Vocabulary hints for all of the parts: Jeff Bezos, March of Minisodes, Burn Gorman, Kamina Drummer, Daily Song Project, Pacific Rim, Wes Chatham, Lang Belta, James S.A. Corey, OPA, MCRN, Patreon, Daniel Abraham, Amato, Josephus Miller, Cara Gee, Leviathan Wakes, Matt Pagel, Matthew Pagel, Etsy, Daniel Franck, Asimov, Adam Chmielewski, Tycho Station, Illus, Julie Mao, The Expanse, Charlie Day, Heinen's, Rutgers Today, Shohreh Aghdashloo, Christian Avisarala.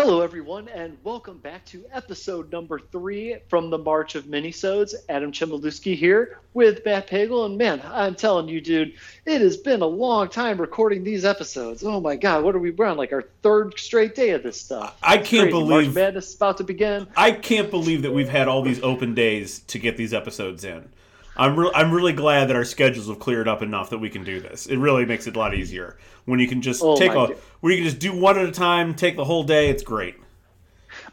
Hello, everyone, and welcome back to episode number 3 from the March of Minisodes. Adam Chmielewski here with Matt Pagel, and man, I'm telling you, dude, it has been a long time recording these episodes. Oh my God, what are we on? Like our third straight day of this stuff. It's crazy. March Madness is about to begin. I can't believe that we've had all these open days to get these episodes in. I'm really glad that our schedules have cleared up enough that we can do this. It really makes it a lot easier when you can just where you can just do one at a time, take the whole day. It's great.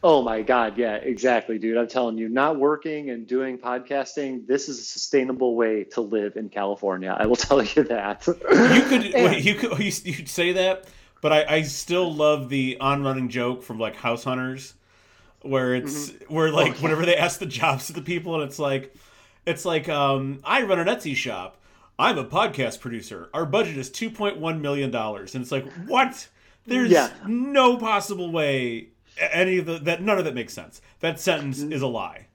Oh my God, yeah, exactly, dude. I'm telling you, not working and doing podcasting, this is a sustainable way to live in California. I will tell you that. You'd say that, but I still love the on-running joke from like House Hunters, where it's whenever they ask the jobs to the people, and it's like. I run an Etsy shop. I'm a podcast producer. Our budget is $2.1 million. And it's like, what? There's no possible way none of that makes sense. That sentence is a lie.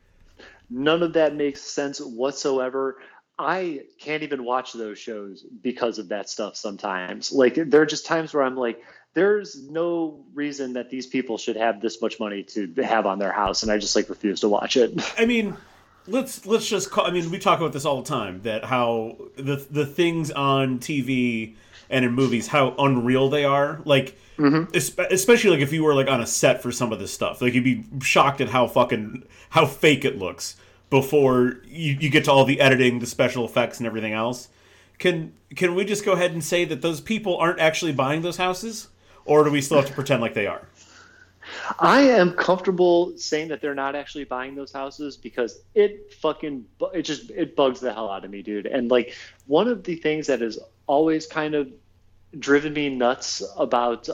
None of that makes sense whatsoever. I can't even watch those shows because of that stuff sometimes. Like, there are just times where I'm like, there's no reason that these people should have this much money to have on their house. And I just like refuse to watch it. I mean... Let's just call. I mean, we talk about this all the time, that how the things on TV and in movies, how unreal they are. Like, especially like if you were like on a set for some of this stuff, like you'd be shocked at how fake it looks before you get to all the editing, the special effects, and everything else. Can we just go ahead and say that those people aren't actually buying those houses, or do we still have to pretend like they are? I am comfortable saying that they're not actually buying those houses because it bugs the hell out of me, dude. And like, one of the things that has always kind of driven me nuts about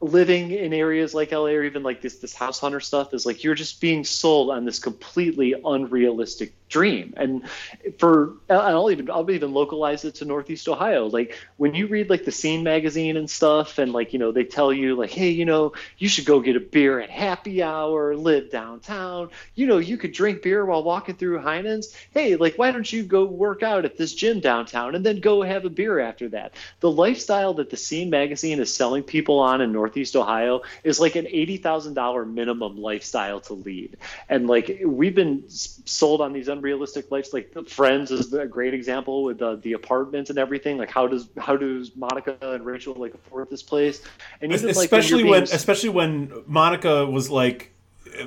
living in areas like LA, or even like this House Hunter stuff, is like, you're just being sold on this completely unrealistic dream. And I'll even localize it to Northeast Ohio. Like, when you read like the Scene magazine and stuff, and like, you know, they tell you like, hey, you know, you should go get a beer at happy hour, live downtown, you know, you could drink beer while walking through Heinen's. Hey, like, why don't you go work out at this gym downtown and then go have a beer after that? The lifestyle that the Scene magazine is selling people on in Northeast Ohio is like an $80,000 minimum lifestyle to lead. And like, we've been sold on these unrealistic lives. Like, Friends is a great example with the apartments and everything. Like, how does Monica and Rachel like afford this place? And even especially when Monica was like,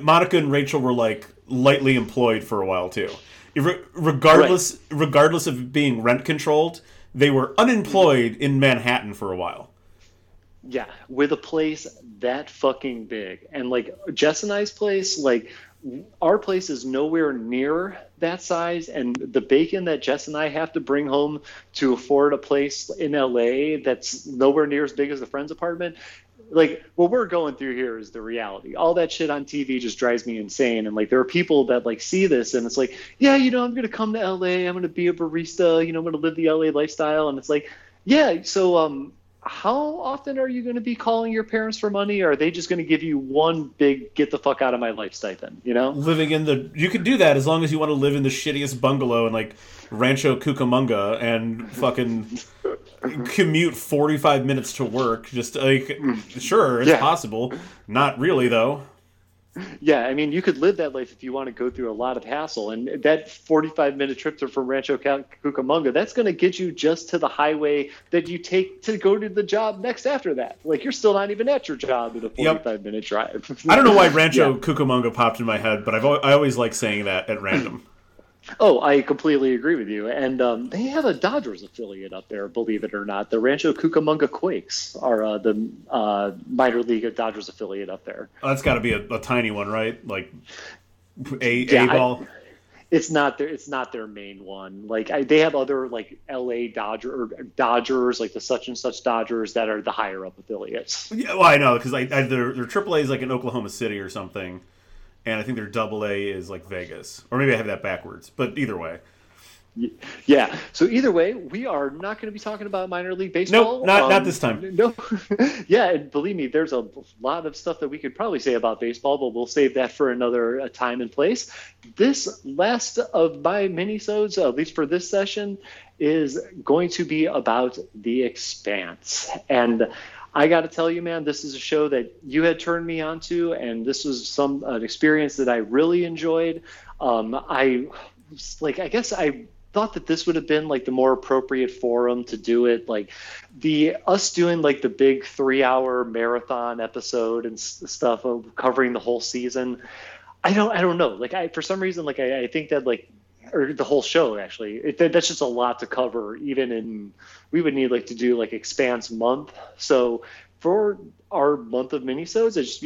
Monica and Rachel were like lightly employed for a while too. Regardless of being rent controlled, they were unemployed in Manhattan for a while. Yeah, with a place that fucking big. And like, Jess and I's place, like, our place is nowhere near that size, and the bacon that Jess and I have to bring home to afford a place in LA that's nowhere near as big as the Friends apartment. Like, what we're going through here is the reality. All that shit on TV just drives me insane. And like, there are people that like see this and it's like, yeah, you know, I'm gonna come to LA, I'm gonna be a barista, you know, I'm gonna live the LA lifestyle. And it's like, yeah, so how often are you going to be calling your parents for money? Or are they just going to give you one big get the fuck out of my life stipend, you know? You can do that as long as you want to live in the shittiest bungalow in like Rancho Cucamonga and fucking commute 45 minutes to work. Just like, sure, it's possible. Not really, though. Yeah, I mean, you could live that life if you want to go through a lot of hassle. And that 45-minute trip from Rancho Cucamonga, that's going to get you just to the highway that you take to go to the job next after that. Like, you're still not even at your job in a 45-minute drive. I don't know why Rancho Cucamonga popped in my head, but I always like saying that at random. Oh, I completely agree with you. And they have a Dodgers affiliate up there, believe it or not. The Rancho Cucamonga Quakes are the minor league Dodgers affiliate up there. Oh, that's got to be a tiny one, right? Like A-ball? It's not their main one. Like, they have other like L.A. Dodgers, like the such and such Dodgers that are the higher up affiliates. Yeah, well, I know, because their AAA is like in Oklahoma City or something. And I think their AA is like Vegas. Or maybe I have that backwards. But either way. Yeah. So either way, we are not going to be talking about minor league baseball. No, not this time. No. Yeah, and believe me, there's a lot of stuff that we could probably say about baseball, but we'll save that for another time and place. This last of my minisodes, at least for this session, is going to be about The Expanse. And I got to tell you, man, this is a show that you had turned me on to, and this was an experience that I really enjoyed. I thought that this would have been like the more appropriate forum to do it, like us doing like the big 3-hour marathon episode and stuff of covering the whole season. I don't know. Like I, for some reason, like I think that like, or the whole show actually, that's just a lot to cover. Even in, we would need like to do like Expanse month. So for our month of minisodes, I just,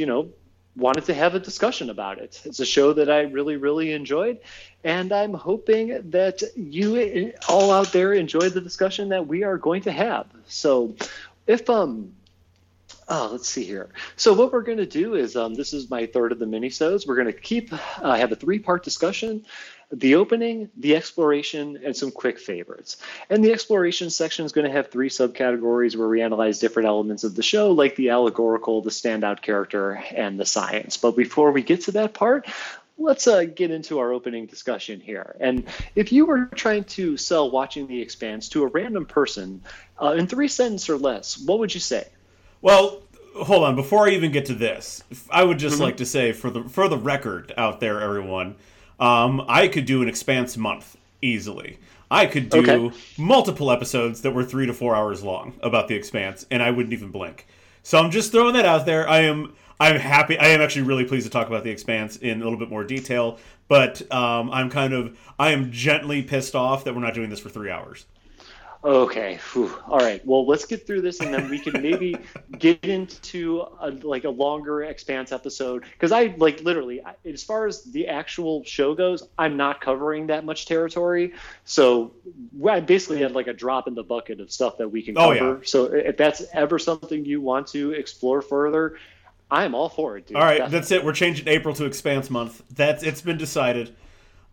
wanted to have a discussion about it. It's a show that I really, really enjoyed. And I'm hoping that you all out there enjoyed the discussion that we are going to have. So if, let's see here. So what we're going to do is, this is my third of the minisodes. We're going to have a 3-part discussion: the opening, the exploration, and some quick favorites. And the exploration section is going to have 3 subcategories where we analyze different elements of the show, like the allegorical, the standout character, and the science. But before we get to that part, let's get into our opening discussion here. And if you were trying to sell watching The Expanse to a random person in 3 sentences or less, what would you say? Well, hold on. Before I even get to this, I would just like to say, for the record out there, everyone, I could do an Expanse month easily. I could do multiple episodes that were 3 to 4 hours long about The Expanse, and I wouldn't even blink. So I'm just throwing that out there. I'm happy. I am actually really pleased to talk about The Expanse in a little bit more detail, but I am gently pissed off that we're not doing this for 3 hours. Okay. Whew. All right. Well, let's get through this, and then we can maybe get into a longer Expanse episode. Because I as far as the actual show goes, I'm not covering that much territory. So I basically had like a drop in the bucket of stuff that we can cover. Oh, yeah. So if that's ever something you want to explore further, I'm all for it, dude. All right. That's it. We're changing April to Expanse month. It's been decided.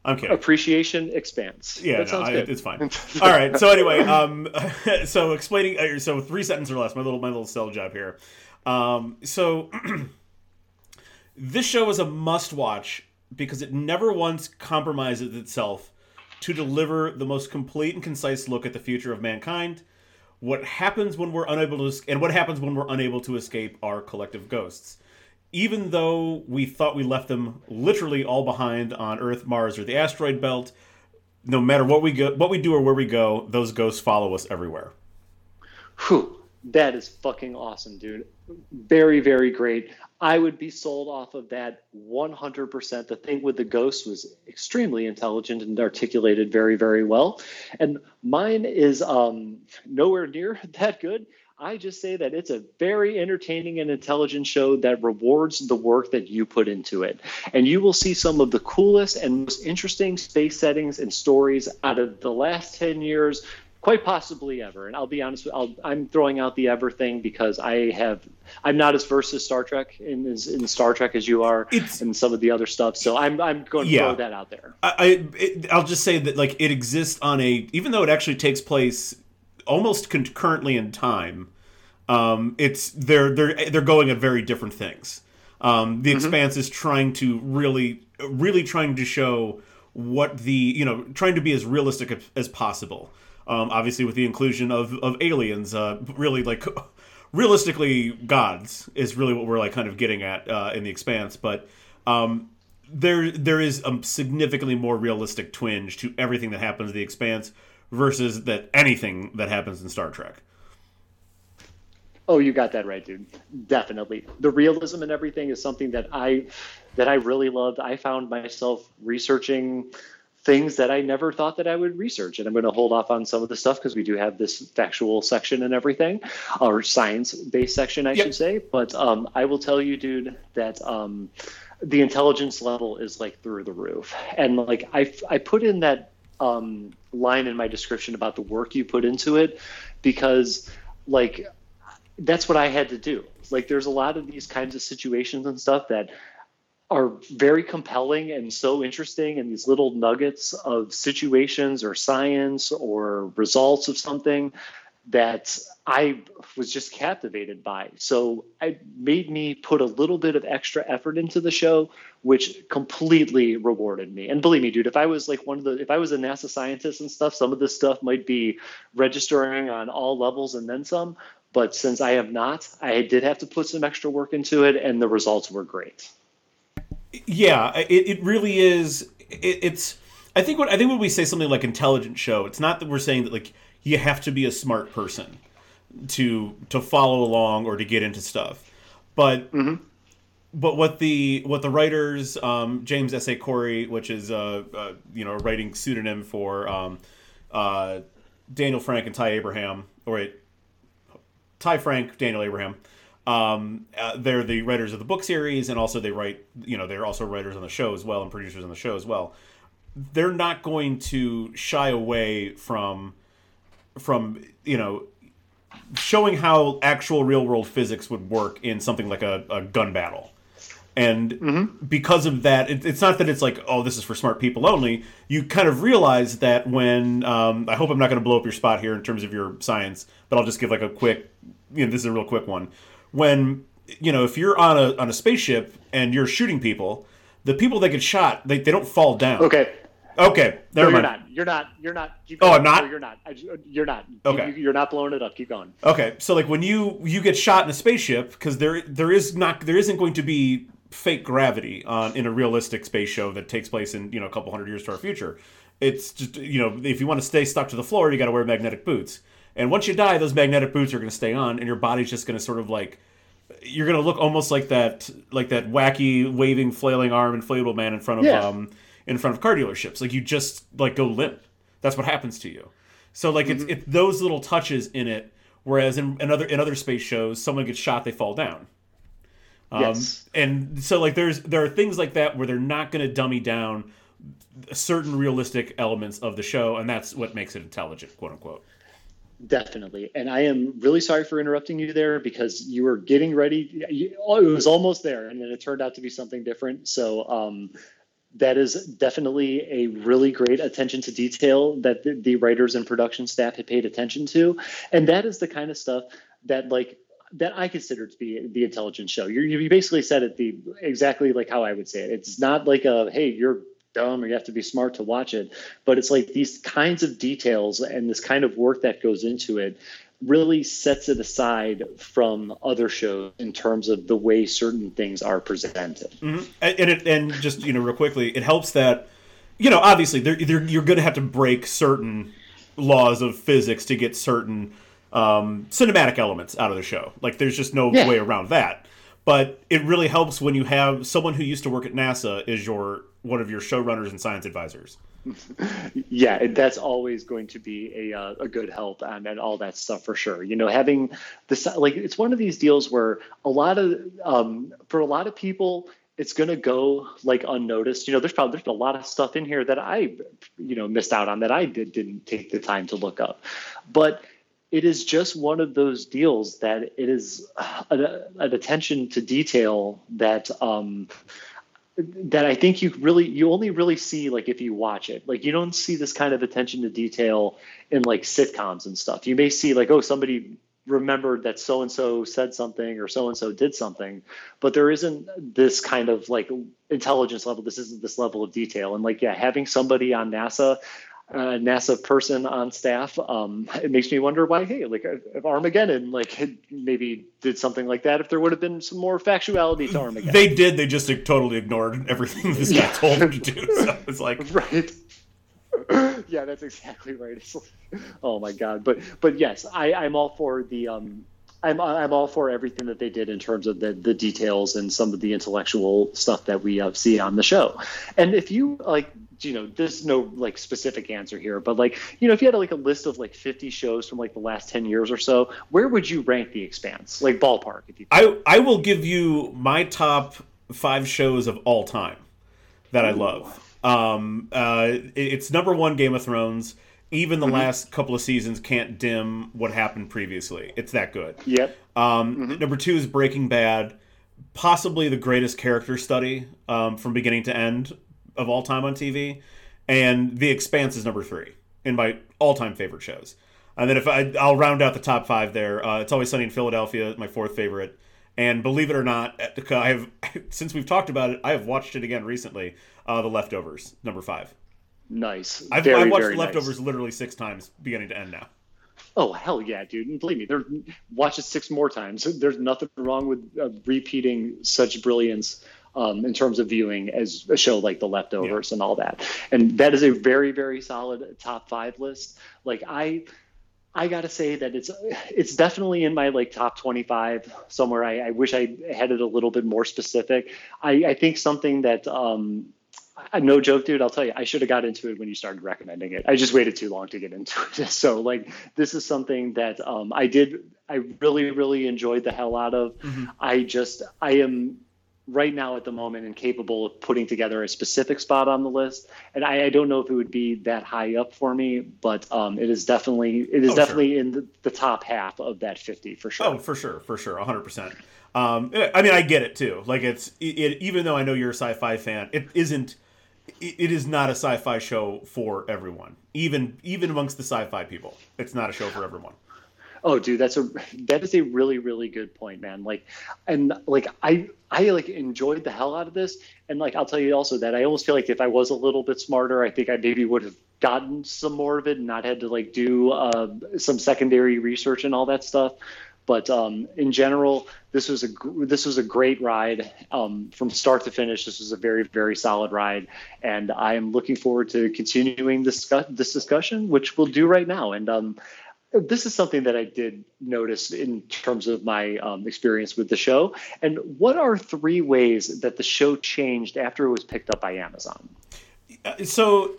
I'm kidding. Appreciation Expanse. Yeah, that sounds good. It's fine. All right. So anyway, so explaining. So 3 sentences or less. My little sell job here. So this show is a must-watch because it never once compromises itself to deliver the most complete and concise look at the future of mankind. What happens when we're unable to escape our collective ghosts. Even though we thought we left them literally all behind on Earth, Mars, or the asteroid belt, no matter what we do or where we go, those ghosts follow us everywhere. Whew. That is fucking awesome, dude. Very, very great. I would be sold off of that 100%. The thing with the ghosts was extremely intelligent and articulated very, very well. And mine is nowhere near that good. I just say that it's a very entertaining and intelligent show that rewards the work that you put into it. And you will see some of the coolest and most interesting space settings and stories out of the last 10 years, quite possibly ever. And I'll be honest, I'm throwing out the ever thing because I'm not as versed as Star Trek in Star Trek as you are and some of the other stuff. So I'm going to throw that out there. I'll just say that like it exists even though it actually takes place almost concurrently in time, it's they're going at very different things. The Expanse is trying to really trying to show what trying to be as realistic as possible. Obviously, with the inclusion of aliens, really like realistically gods is really what we're like kind of getting at in the Expanse. But there is a significantly more realistic twinge to everything that happens in the Expanse versus that anything that happens in Star Trek. Oh, you got that right, dude. Definitely. The realism and everything is something that I really loved. I found myself researching things that I never thought that I would research. And I'm going to hold off on some of the stuff because we do have this factual section and everything, or science-based section, I should say. But I will tell you, dude, that the intelligence level is like through the roof. And like I put in that line in my description about the work you put into it, because like that's what I had to do. Like there's a lot of these kinds of situations and stuff that are very compelling and so interesting, and these little nuggets of situations or science or results of something that I was just captivated by. So it made me put a little bit of extra effort into the show, which completely rewarded me. And believe me, dude, if I was a NASA scientist and stuff, some of this stuff might be registering on all levels and then some, But since I have not, I did have to put some extra work into it, and the results were great. Yeah, it really is. It's I think when we say something like intelligent show, it's not that we're saying that like you have to be a smart person to follow along or to get into stuff, but mm-hmm. but what the writers James S.A. Corey, which is a writing pseudonym for Daniel Franck and Ty Abraham, Ty Franck, Daniel Abraham. They're the writers of the book series, and also they write, they're also writers on the show as well and producers on the show as well. They're not going to shy away from showing how actual real world physics would work in something like a gun battle. And mm-hmm. because of that, it's not that it's like, oh, this is for smart people only. You kind of realize that when I hope I'm not going to blow up your spot here in terms of your science, but I'll just give like a quick, this is a real quick one. When, if you're on a spaceship and you're shooting people, the people that get shot, they don't fall down. Okay. Never mind. You're not. Keep going. Oh, I'm not? No, you're not. You're not. Okay. You're not blowing it up. Keep going. Okay. So like when you get shot in a spaceship, because there isn't going to be fake gravity in a realistic space show that takes place in a couple hundred years to our future. It's just if you want to stay stuck to the floor, you got to wear magnetic boots. And once you die, those magnetic boots are going to stay on, and your body's just going to sort of like you're going to look almost like that wacky waving flailing arm inflatable man in front of in front of car dealerships. Like you just like go limp. That's what happens to you. So like mm-hmm. it's those little touches in it. Whereas in other space shows, someone gets shot, they fall down. Yes. And so like there are things like that where they're not going to dummy down certain realistic elements of the show, and that's what makes it intelligent, quote unquote. Definitely. And I am really sorry for interrupting you there because you were getting ready. It was almost there, and then it turned out to be something different. So that is definitely a really great attention to detail that the writers and production staff had paid attention to. And that is the kind of stuff that I consider to be the intelligent show. You basically said it exactly like how I would say it. It's not like hey, you're dumb or you have to be smart to watch it, but it's like these kinds of details and this kind of work that goes into it really sets it aside from other shows in terms of the way certain things are presented. Mm-hmm. And just, real quickly, it helps that, obviously you're going to have to break certain laws of physics to get certain cinematic elements out of the show. Like there's just no way around that. But it really helps when you have someone who used to work at NASA is one of your showrunners and science advisors. Yeah, that's always going to be a good help and all that stuff for sure. Having this, like, it's one of these deals where for a lot of people, it's going to go like unnoticed. There's a lot of stuff in here that I, missed out on that I didn't take the time to look up, but it is just one of those deals that it is an attention to detail that, that I think you only really see like if you watch it. Like you don't see this kind of attention to detail in like sitcoms and stuff. You may see like, oh, somebody remembered that so-and-so said something or so-and-so did something, but there isn't this kind of like intelligence level. This isn't this level of detail. And like, yeah, having somebody on NASA person on staff, it makes me wonder why, hey, like if Armageddon like maybe did something like that, if there would have been some more factuality to Armageddon. They did. They just totally ignored everything this guy told them to do. So it's like right. Yeah, that's exactly right. It's like, oh my God. But yes, I'm all for the I'm all for everything that they did in terms of the details and some of the intellectual stuff that we see on the show. And if you like. There's no like specific answer here, but like, if you had like a list of like 50 shows from like the last 10 years or so, where would you rank The Expanse? Like ballpark. If you I will give you my top 5 shows of all time that I love. It's number 1, Game of Thrones. Even the mm-hmm. last couple of seasons can't dim what happened previously. It's that good. Yep. Mm-hmm. Number 2 is Breaking Bad. Possibly the greatest character study from beginning to end of all time on TV, and The Expanse is number 3 in my all-time favorite shows. And then if I'll round out the top 5 there. It's Always Sunny in Philadelphia, my 4th favorite. And believe it or not, since we've talked about it, I have watched it again recently. The Leftovers, number 5. Nice. I've watched The Leftovers literally 6 times, beginning to end now. Oh, hell yeah, dude. And believe me, watch it 6 more times. There's nothing wrong with repeating such brilliance in terms of viewing as a show like The Leftovers and all that. And that is a very, very solid top 5 list. Like, I gotta say that it's definitely in my like top 25 somewhere. I wish I had it a little bit more specific. I think something that, no joke, dude, I'll tell you, I should have got into it when you started recommending it. I just waited too long to get into it. So like, this is something that I really, really enjoyed the hell out of. Mm-hmm. I am right now at the moment incapable of putting together a specific spot on the list. And I don't know if it would be that high up for me, but it is definitely in the top half of that 50 for sure. Oh, for sure. 100%. I mean, I get it too. Like it's even though I know you're a sci-fi fan, it is not a sci-fi show for everyone. Even amongst the sci-fi people, it's not a show for everyone. Oh, dude, that is a really, really good point, man. Like, and like, I like enjoyed the hell out of this. And like, I'll tell you also that I almost feel like if I was a little bit smarter, I think I maybe would have gotten some more of it and not had to like do some secondary research and all that stuff. But in general, this was a great ride from start to finish. This was a very, very solid ride, and I am looking forward to continuing this discussion, which we'll do right now. And this is something that I did notice in terms of my experience with the show. And what are 3 ways that the show changed after it was picked up by Amazon? So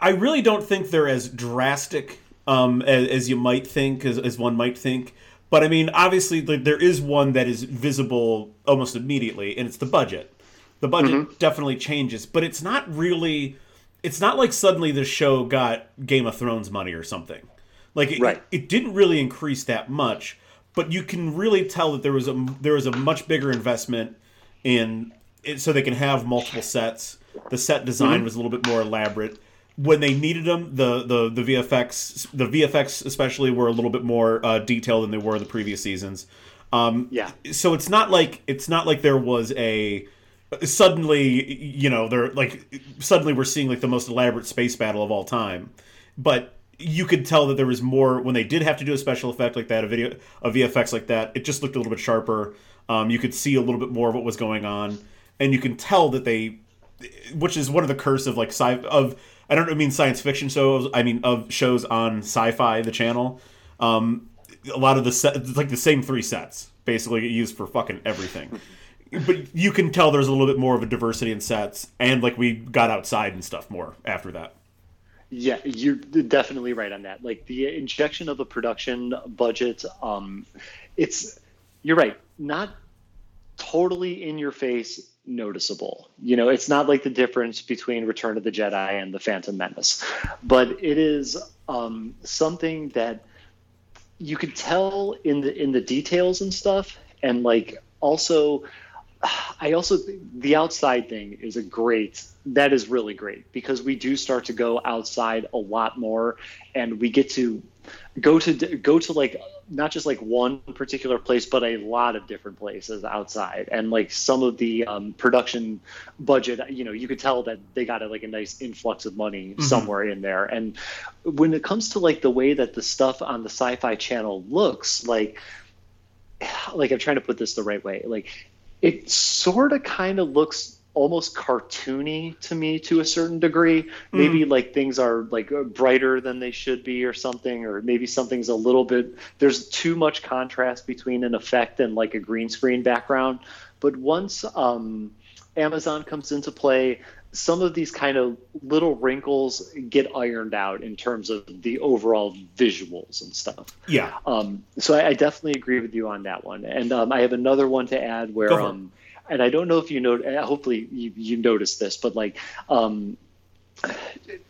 I really don't think they're as drastic as you might think, as one might think. But I mean, obviously, there is one that is visible almost immediately, and it's the budget. The budget definitely changes, but it's not really. It's not like suddenly the show got Game of Thrones money or something. Like it didn't really increase that much, but you can really tell that there was a much bigger investment in it, so they can have multiple sets. The set design was a little bit more elaborate. When they needed them, the VFX especially were a little bit more detailed than they were in the previous seasons. So it's not like there was a suddenly, they're like suddenly we're seeing like the most elaborate space battle of all time. But you could tell that there was more when they did have to do a special effect like that, a VFX like that. It just looked a little bit sharper. You could see a little bit more of what was going on, and you can tell that they, which is one of the curse of like I don't mean science fiction shows. I mean of shows on Sci-Fi, the channel. A lot of the sets, like the same 3 sets, basically get used for fucking everything. But you can tell there's a little bit more of a diversity in sets, and like we got outside and stuff more after that. Yeah, you're definitely right on that. Like the injection of a production budget, you're right, not totally in your face. Noticeable, it's not like the difference between Return of the Jedi and the Phantom Menace, but it is something that you could tell in the details and stuff. And like also the outside thing is that is really great, because we do start to go outside a lot more, and we get to go to like not just like one particular place, but a lot of different places outside. And like some of the production budget, you could tell that they got like a nice influx of money somewhere in there. And when it comes to like the way that the stuff on the Sci-Fi Channel looks like I'm trying to put this the right way, like it sort of kind of looks almost cartoony to me to a certain degree. Maybe like things are like brighter than they should be or something, or maybe something's a little bit, there's too much contrast between an effect and like a green screen background. But once Amazon comes into play, some of these kind of little wrinkles get ironed out in terms of the overall visuals and stuff. Yeah. So I definitely agree with you on that one. And I have another one to add where and I don't know if you know, hopefully you noticed this, but like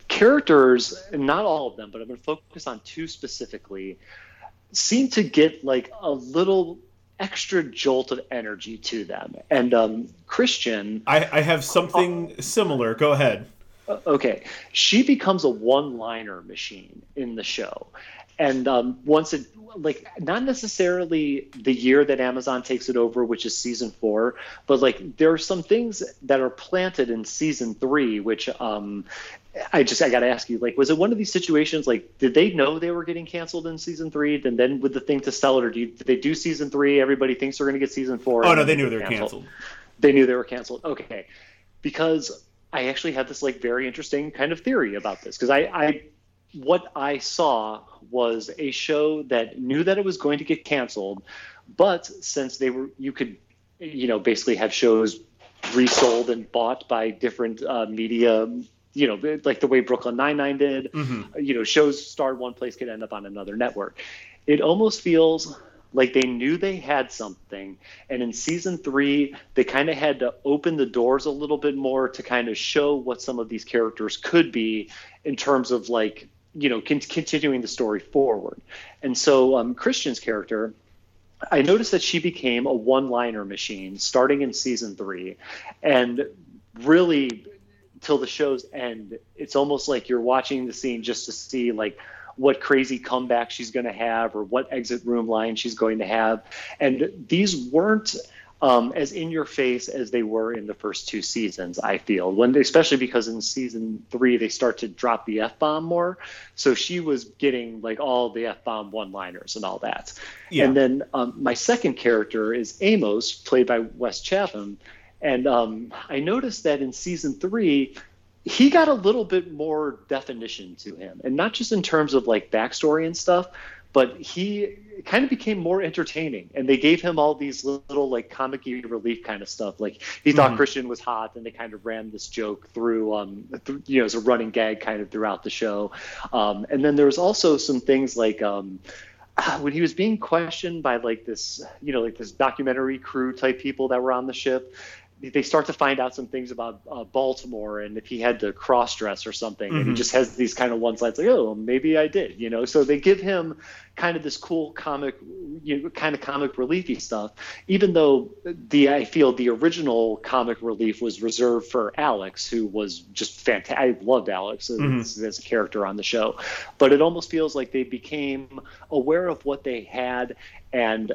characters, not all of them, but I'm going to focus on 2 specifically, seem to get like a little extra jolt of energy to them. And Christian... I have something similar. Go ahead. Okay. She becomes a one-liner machine in the show. And once it, like, not necessarily the year that Amazon takes it over, which is season 4, but like there are some things that are planted in season 3, which I got to ask you, like, was it one of these situations, like, did they know they were getting canceled in season three? And then with the thing to sell it, or did they do season three? Everybody thinks they're going to get season four. Oh, no, they knew they were canceled. They knew they were canceled. Okay. Because I actually had this, like, very interesting kind of theory about this. Because what I saw was a show that knew that it was going to get canceled, but since you could, basically have shows resold and bought by different media, like the way Brooklyn Nine-Nine did, mm-hmm. Shows starred one place could end up on another network. It almost feels like they knew they had something. And in season three, they kind of had to open the doors a little bit more to kind of show what some of these characters could be in terms of, like, continuing the story forward. And so Christian's character, I noticed that she became a one-liner machine starting in season three, and really till the show's end, it's almost like you're watching the scene just to see, like, what crazy comeback she's going to have or what exit room line she's going to have. And these weren't as in your face as they were in the first two seasons, I feel, especially because in season three, they start to drop the F-bomb more. So she was getting, like, all the F-bomb one-liners and all that. Yeah. And then my second character is Amos, played by Wes Chatham. And I noticed that in season three, he got a little bit more definition to him, and not just in terms of, like, backstory and stuff, but he kind of became more entertaining, and they gave him all these little, like, comic-y relief kind of stuff. Like, he thought Christian was hot, and they kind of ran this joke through, as a running gag kind of throughout the show. And then there was also some things like, when he was being questioned by, like, this, like, this documentary crew type people that were on the ship, they start to find out some things about Baltimore and if he had to cross-dress or something. Mm-hmm. And he just has these kind of one-liners like, oh, maybe I did, So they give him kind of this cool comic, kind of comic relief-y stuff, even though I feel the original comic relief was reserved for Alex, who was just fantastic. I loved Alex as a character on the show. But it almost feels like they became aware of what they had and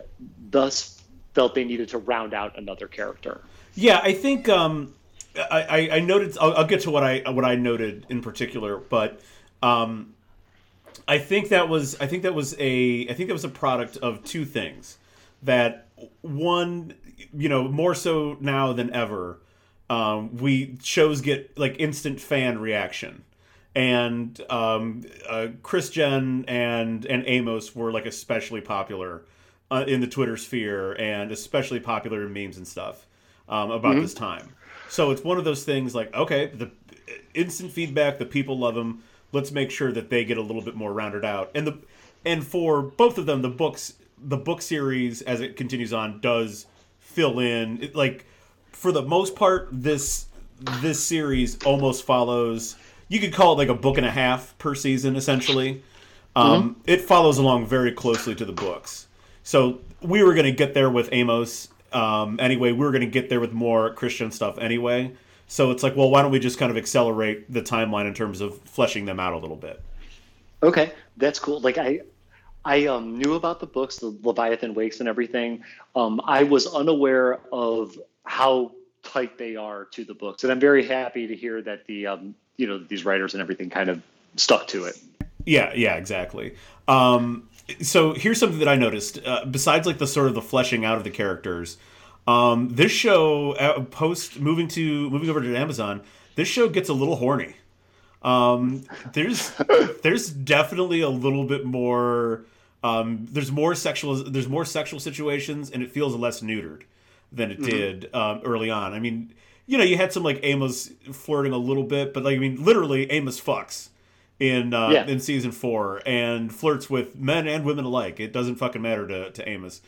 thus felt they needed to round out another character. Yeah, I think I noted. I'll get to what I noted in particular, but I think that was a product of two things. That one, more so now than ever, shows get, like, instant fan reaction, and Christian and Amos were, like, especially popular in the Twitter sphere and especially popular in memes and stuff. About this time. So it's one of those things like, okay, the instant feedback, the people love them. Let's make sure that they get a little bit more rounded out. And for both of them, the book series, as it continues on, does fill in. For the most part, this series almost follows, you could call it like a book and a half per season, essentially. It follows along very closely to the books. So we were going to get there with Amos. We were going to get there with more Christian stuff anyway. So it's like, well, why don't we just kind of accelerate the timeline in terms of fleshing them out a little bit? Okay, that's cool. Like, I knew about the books, the Leviathan Wakes and everything. I was unaware of how tight they are to the books. And I'm very happy to hear that the, these writers and everything kind of stuck to it. Yeah, exactly. So here's something that I noticed. Besides, like, the sort of the fleshing out of the characters, this show post moving over to Amazon, this show gets a little horny. There's definitely a little bit more. There's more sexual situations, and it feels less neutered than it did early on. I mean, you had some, like, Amos flirting a little bit, but, like, I mean, literally Amos fucks in season four and flirts with men and women alike. It doesn't fucking matter to Amos,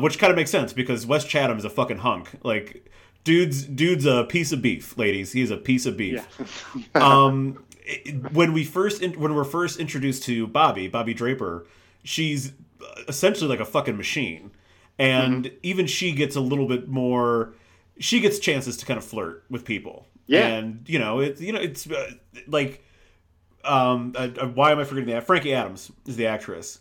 which kind of makes sense because Wes Chatham is a fucking hunk. Like, dude's a piece of beef, ladies. He's a piece of beef. Yeah. When we're first introduced to Bobby Draper, she's essentially like a fucking machine, and even she gets a little bit more. She gets chances to kind of flirt with people. Yeah, and it's like. Why am I forgetting that? Frankie Adams is the actress.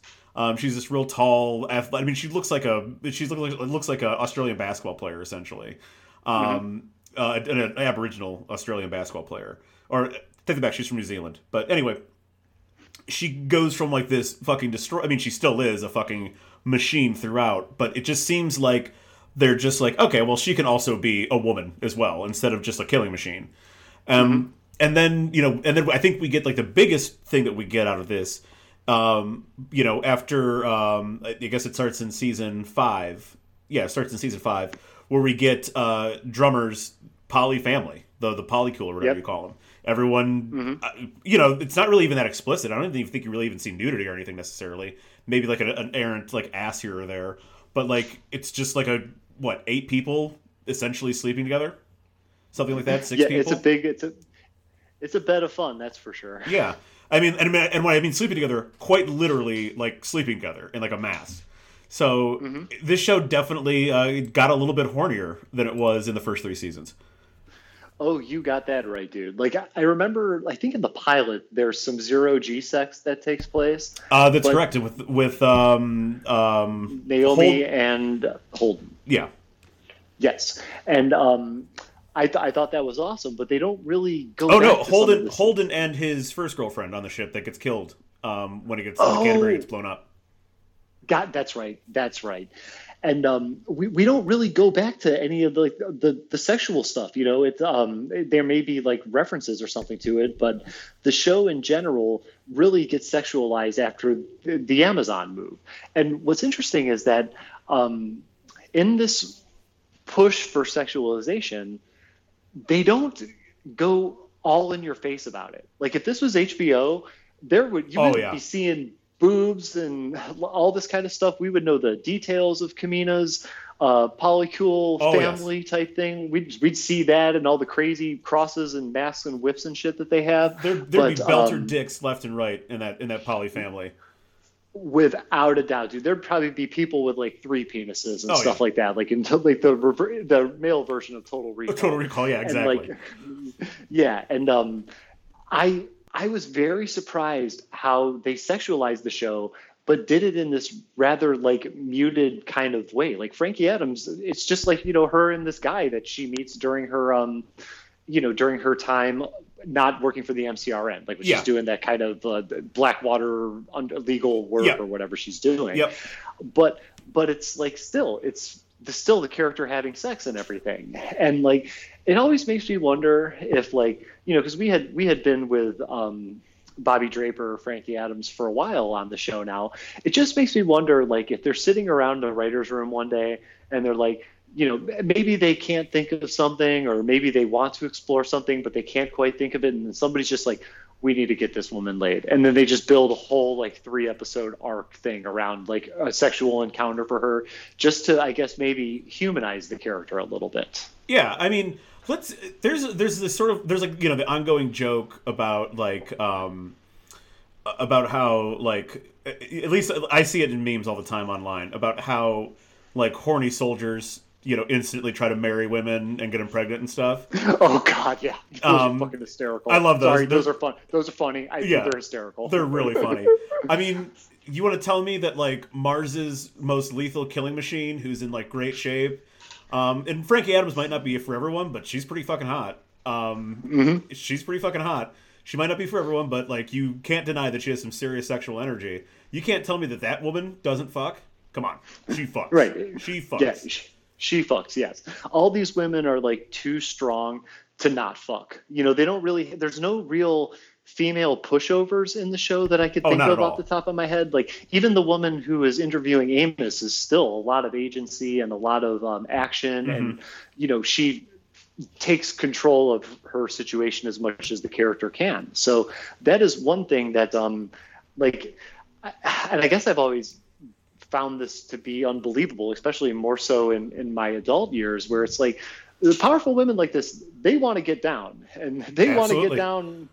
She's this real tall athlete. I mean, she looks like an Australian basketball player, essentially, an Aboriginal Australian basketball player, or Take that back. She's from New Zealand. But anyway, she goes from like this fucking destroy. I mean, she still is a fucking machine throughout, but it just seems like they're just like, okay, well, she can also be a woman as well instead of just a killing machine. And then, you know, and then I think we get like the biggest thing that we get out of this, you know, after, I guess it starts in season 5. Yeah, it starts in season 5 where we get Drummer's poly family, the polycule or whatever you call them. Everyone, you know, it's not really even that explicit. I don't even think you really even see nudity or anything necessarily. Maybe like an errant like ass here or there. But like, it's just like a, what, 8 people essentially sleeping together? Something like that? 6 people? Yeah, it's a bed of fun, that's for sure. Yeah. I mean, when I mean sleeping together, quite literally like sleeping together in like a mass. So this show definitely got a little bit hornier than it was in the first 3 seasons. Oh, you got that right, dude. Like, I remember, I think in the pilot, there's some zero-G sex that takes place. That's correct. With Naomi and Holden. Yeah. Yes. And I thought that was awesome, but they don't really go Holden and his first girlfriend on the ship that gets killed when the Canterbury gets blown up. God, that's right. And we don't really go back to any of the sexual stuff, you know. It's there may be like references or something to it, but the show in general really gets sexualized after the Amazon move. And what's interesting is that in this push for sexualization, they don't go all in your face about it. Like if this was HBO, you wouldn't be seeing boobs and all this kind of stuff. We would know the details of Kamina's polycule family type thing. We'd see that and all the crazy crosses and masks and whips and shit that they have. There'd be belter dicks left and right in that poly family. Without a doubt, dude. There'd probably be people with like 3 penises and stuff like that. Like until like the male version of Total Recall. Total Recall, yeah, exactly. And, like, yeah, and I was very surprised how they sexualized the show, but did it in this rather like muted kind of way. Like Frankie Adams, it's just like, you know, her and this guy that she meets during her time not working for the MCRN, like when she's doing that kind of Blackwater legal work or whatever she's doing. Yep. But it's like still the character having sex and everything. And like, it always makes me wonder if like, you know, cause we had been with Bobby Draper, Frankie Adams for a while on the show now. It just makes me wonder, like if they're sitting around a writer's room one day and they're like, you know, maybe they can't think of something, or maybe they want to explore something, but they can't quite think of it. And then somebody's just like, we need to get this woman laid. And then they just build a whole like 3-episode arc thing around like a sexual encounter for her, just to, I guess, maybe humanize the character a little bit. Yeah. I mean, there's this sort of, there's like, you know, the ongoing joke about like, about how like, at least I see it in memes all the time online about how like horny soldiers, you know, instantly try to marry women and get them pregnant and stuff. Oh God, yeah, those are fucking hysterical. I love those. Sorry, those are fun. Those are funny. I think they're hysterical. They're really funny. I mean, you want to tell me that like Mars's most lethal killing machine, who's in like great shape, and Frankie Adams might not be for everyone, but she's pretty fucking hot. She's pretty fucking hot. She might not be for everyone, but like you can't deny that she has some serious sexual energy. You can't tell me that woman doesn't fuck. Come on, she fucks. Right, she fucks. Yeah. She fucks, yes. All these women are like too strong to not fuck. You know, they don't really, there's no real female pushovers in the show that I could think of off the top of my head. Like even the woman who is interviewing Amos is still a lot of agency and a lot of action. Mm-hmm. And, you know, she takes control of her situation as much as the character can. So that is one thing that and I guess I've always found this to be unbelievable, especially more so in my adult years, where it's like the powerful women like this, they want to get down, and they want to get down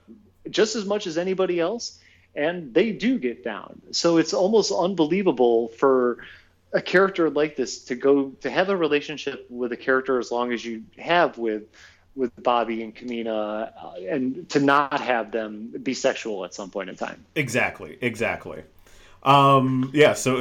just as much as anybody else, and they do get down. So it's almost unbelievable for a character like this to go to have a relationship with a character as long as you have with Bobby and Kamina, and to not have them be sexual at some point in time. Exactly. So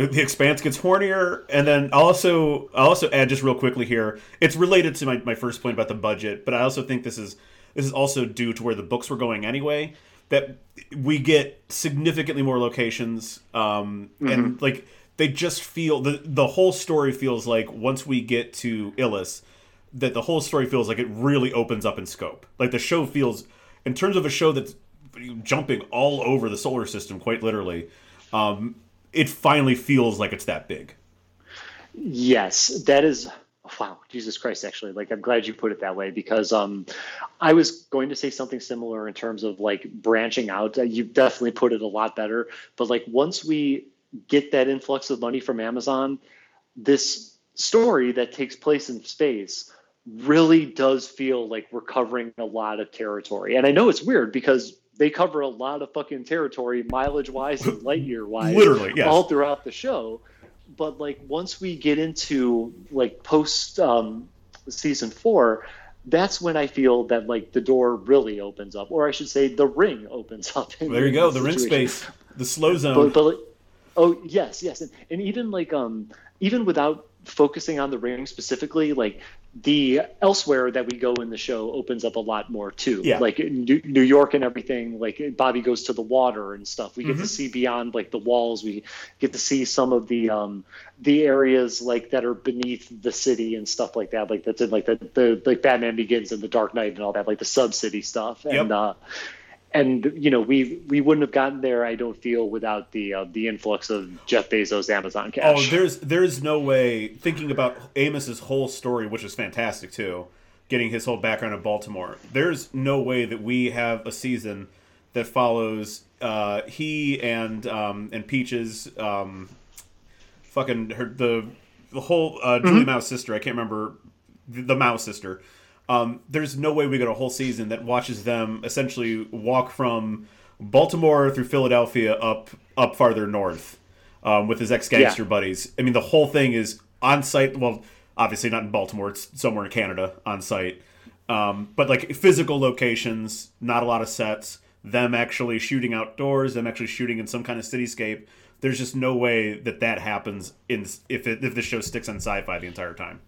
The Expanse gets hornier, and then I'll also add just real quickly here, it's related to my first point about the budget, but I also think this is This is also due to where the books were going anyway, that we get significantly more locations. And like they just feel the whole story feels like once we get to Illus, that the whole story feels like it really opens up in scope. Like the show feels, in terms of a show that's jumping all over the solar system, quite literally, it finally feels like it's that big. Yes, that is. Wow, Jesus Christ, actually. Like, I'm glad you put it that way, because I was going to say something similar in terms of, like, branching out. You definitely put it a lot better. But, like, once we get that influx of money from Amazon, this story that takes place in space really does feel like we're covering a lot of territory. And I know it's weird because they cover a lot of fucking territory, mileage-wise and light-year-wise. Literally, yes. All throughout the show. But, like, once we get into, like, post season 4, that's when I feel that, like, the door really opens up. Or I should say the ring opens up. There you go, the ring space, the slow zone. But, like, oh, yes, yes. And even, like, even without focusing on the ring specifically, like, the elsewhere that we go in the show opens up a lot more, too. Yeah. Like, New York and everything, like, Bobby goes to the water and stuff. We get to see beyond, like, the walls. We get to see some of the areas, like, that are beneath the city and stuff like that. Like, that's in, like, the like Batman Begins and The Dark Knight and all that, like, the sub-city stuff. And, and you know, we wouldn't have gotten there, I don't feel, without the influx of Jeff Bezos' Amazon cash. Oh, there's no way. Thinking about Amos's whole story, which is fantastic too, getting his whole background in Baltimore, there's no way that we have a season that follows he and Peach's fucking the whole Julie Mao's sister. I can't remember the Mao sister. There's no way we get a whole season that watches them essentially walk from Baltimore through Philadelphia up farther north with his ex-gangster buddies. I mean, the whole thing is on site. Well, obviously not in Baltimore. It's somewhere in Canada on site. But like physical locations, not a lot of sets, them actually shooting outdoors, them actually shooting in some kind of cityscape. There's just no way that happens if the show sticks on Syfy the entire time.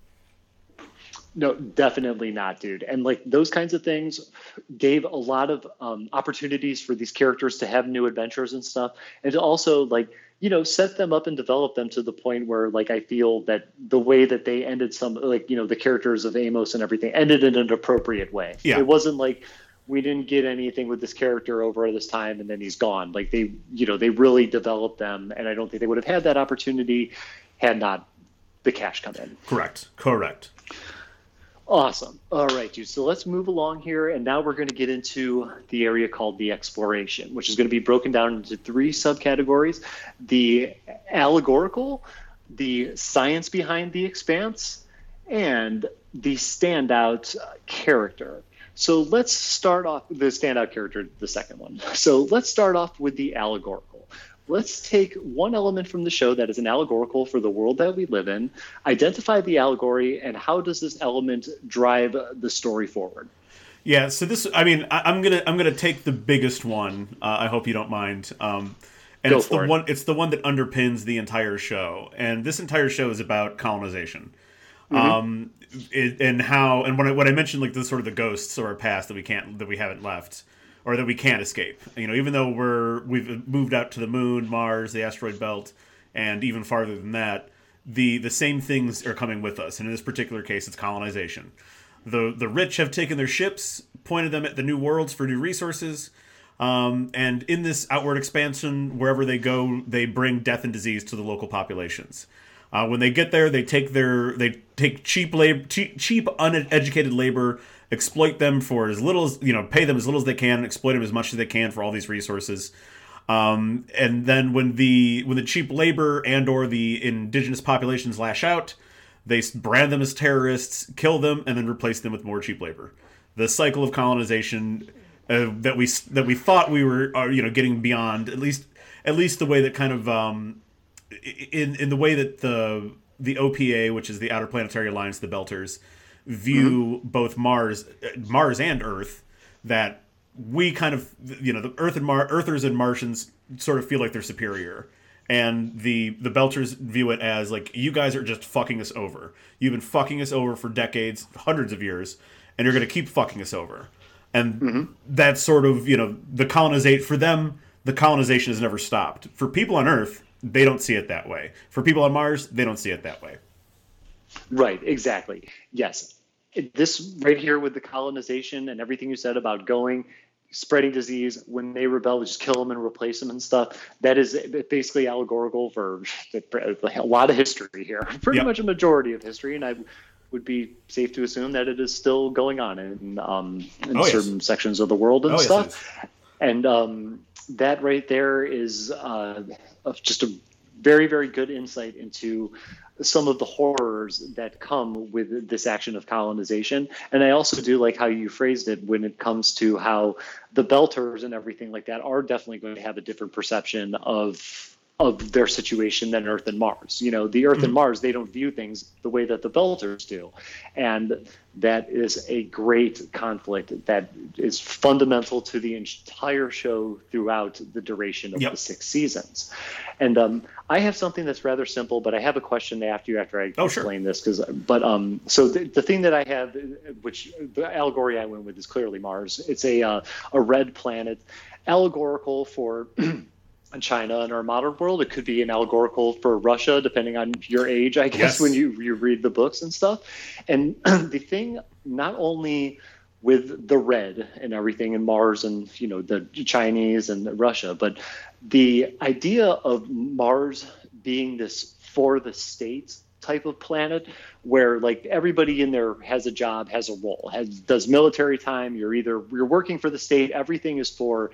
No, definitely not, dude. And like those kinds of things gave a lot of opportunities for these characters to have new adventures and stuff, and to also like, you know, set them up and develop them to the point where like I feel that the way that they ended some like, you know, the characters of Amos and everything ended in an appropriate way. Yeah. It wasn't like we didn't get anything with this character over this time and then he's gone. Like they, you know, they really developed them, and I don't think they would have had that opportunity had not the cash come in. Correct. Awesome. All right, dude. So let's move along here. And now we're going to get into the area called the exploration, which is going to be broken down into 3 subcategories: the allegorical, the science behind the expanse, and the standout character. So let's start off the standout character, the second one. So let's start off with the allegorical. Let's take one element from the show that is an allegorical for the world that we live in, identify the allegory, and how does this element drive the story forward? Yeah, so this, I mean, I'm gonna take the biggest one. I hope you don't mind. And Go it's for the it. One, it's the one that underpins the entire show. And this entire show is about colonization, and how. And when I mentioned like the sort of the ghosts of our past that we haven't left. Or that we can't escape. You know, even though we've moved out to the moon, Mars, the asteroid belt, and even farther than that, the same things are coming with us. And in this particular case, it's colonization. The rich have taken their ships, pointed them at the new worlds for new resources, and in this outward expansion, wherever they go, they bring death and disease to the local populations. When they get there, they take cheap uneducated labor, exploit them for as little as, you know, pay them as little as they can, exploit them as much as they can for all these resources. And then when the cheap labor and or the indigenous populations lash out, they brand them as terrorists, kill them, and then replace them with more cheap labor. The cycle of colonization that we thought we were, you know, getting beyond, at least the way that kind of in the way that the OPA, which is the Outer Planetary Alliance, the Belters, view both Mars and Earth, that we kind of, you know, the Earthers and Martians sort of feel like they're superior, and the Belters view it as like, you guys are just fucking us over. You've been fucking us over for decades, hundreds of years, and you're going to keep fucking us over. And that's sort of, you know, the colonization for them. The colonization has never stopped. For people on Earth, they don't see it that way. For people on Mars, they don't see it that way. Right. Exactly. Yes. This right here with the colonization and everything you said about going, spreading disease, when they rebel, just kill them and replace them and stuff. That is basically allegorical for a lot of history here, pretty much a majority of history. And I would be safe to assume that it is still going on in certain sections of the world and stuff. Yes, and that right there is just a very, very good insight into some of the horrors that come with this action of colonization. And I also do like how you phrased it when it comes to how the Belters and everything like that are definitely going to have a different perception of their situation than Earth and Mars. You know, the Earth and Mars, they don't view things the way that the Belters do. And that is a great conflict that is fundamental to the entire show throughout the duration of the 6 seasons. And I have something that's rather simple, but I have a question after I explain this. So the thing that I have, which the allegory I went with is clearly Mars. It's a red planet, allegorical for China in our modern world. It could be an allegorical for Russia, depending on your age, I guess, when you read the books and stuff. And the thing, not only with the red and everything in Mars and, you know, the Chinese and Russia, but the idea of Mars being this for the states type of planet where like everybody in there has a job, has a role, does military time. You're working for the state. Everything is for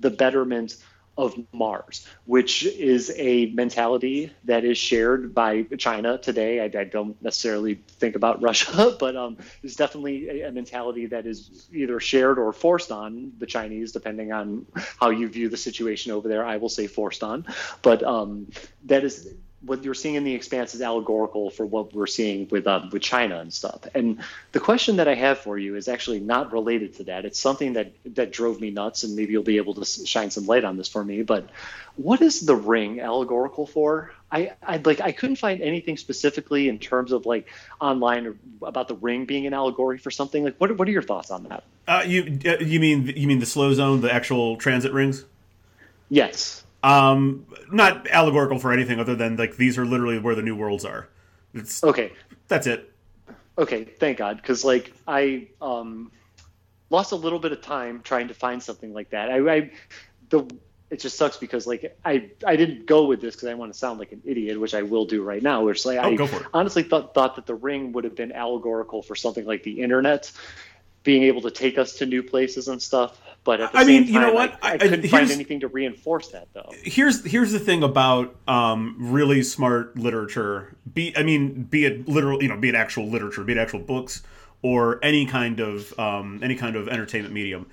the betterment of Mars, which is a mentality that is shared by China today. I don't necessarily think about Russia, but it's definitely a mentality that is either shared or forced on the Chinese, depending on how you view the situation over there. I will say forced on, but that is what you're seeing in The Expanse is allegorical for what we're seeing with China and stuff. And the question that I have for you is actually not related to that. It's something that drove me nuts, and maybe you'll be able to shine some light on this for me. But what is the ring allegorical for? I couldn't find anything specifically in terms of like online about the ring being an allegory for something. Like, what are your thoughts on that? You mean the slow zone, the actual transit rings? Yes. Not allegorical for anything other than like these are literally where the new worlds are. It's okay. That's it. Okay, thank God, because like I lost a little bit of time trying to find something like that. It just sucks because like I didn't go with this because I want to sound like an idiot, which I will do right now. Which like I honestly thought that the ring would have been allegorical for something like the internet being able to take us to new places and stuff. But at the same time, you know what? I couldn't find anything to reinforce that, though. Here's the thing about really smart literature. Be it literal, you know, be it actual literature, be it actual books, or any kind of entertainment medium.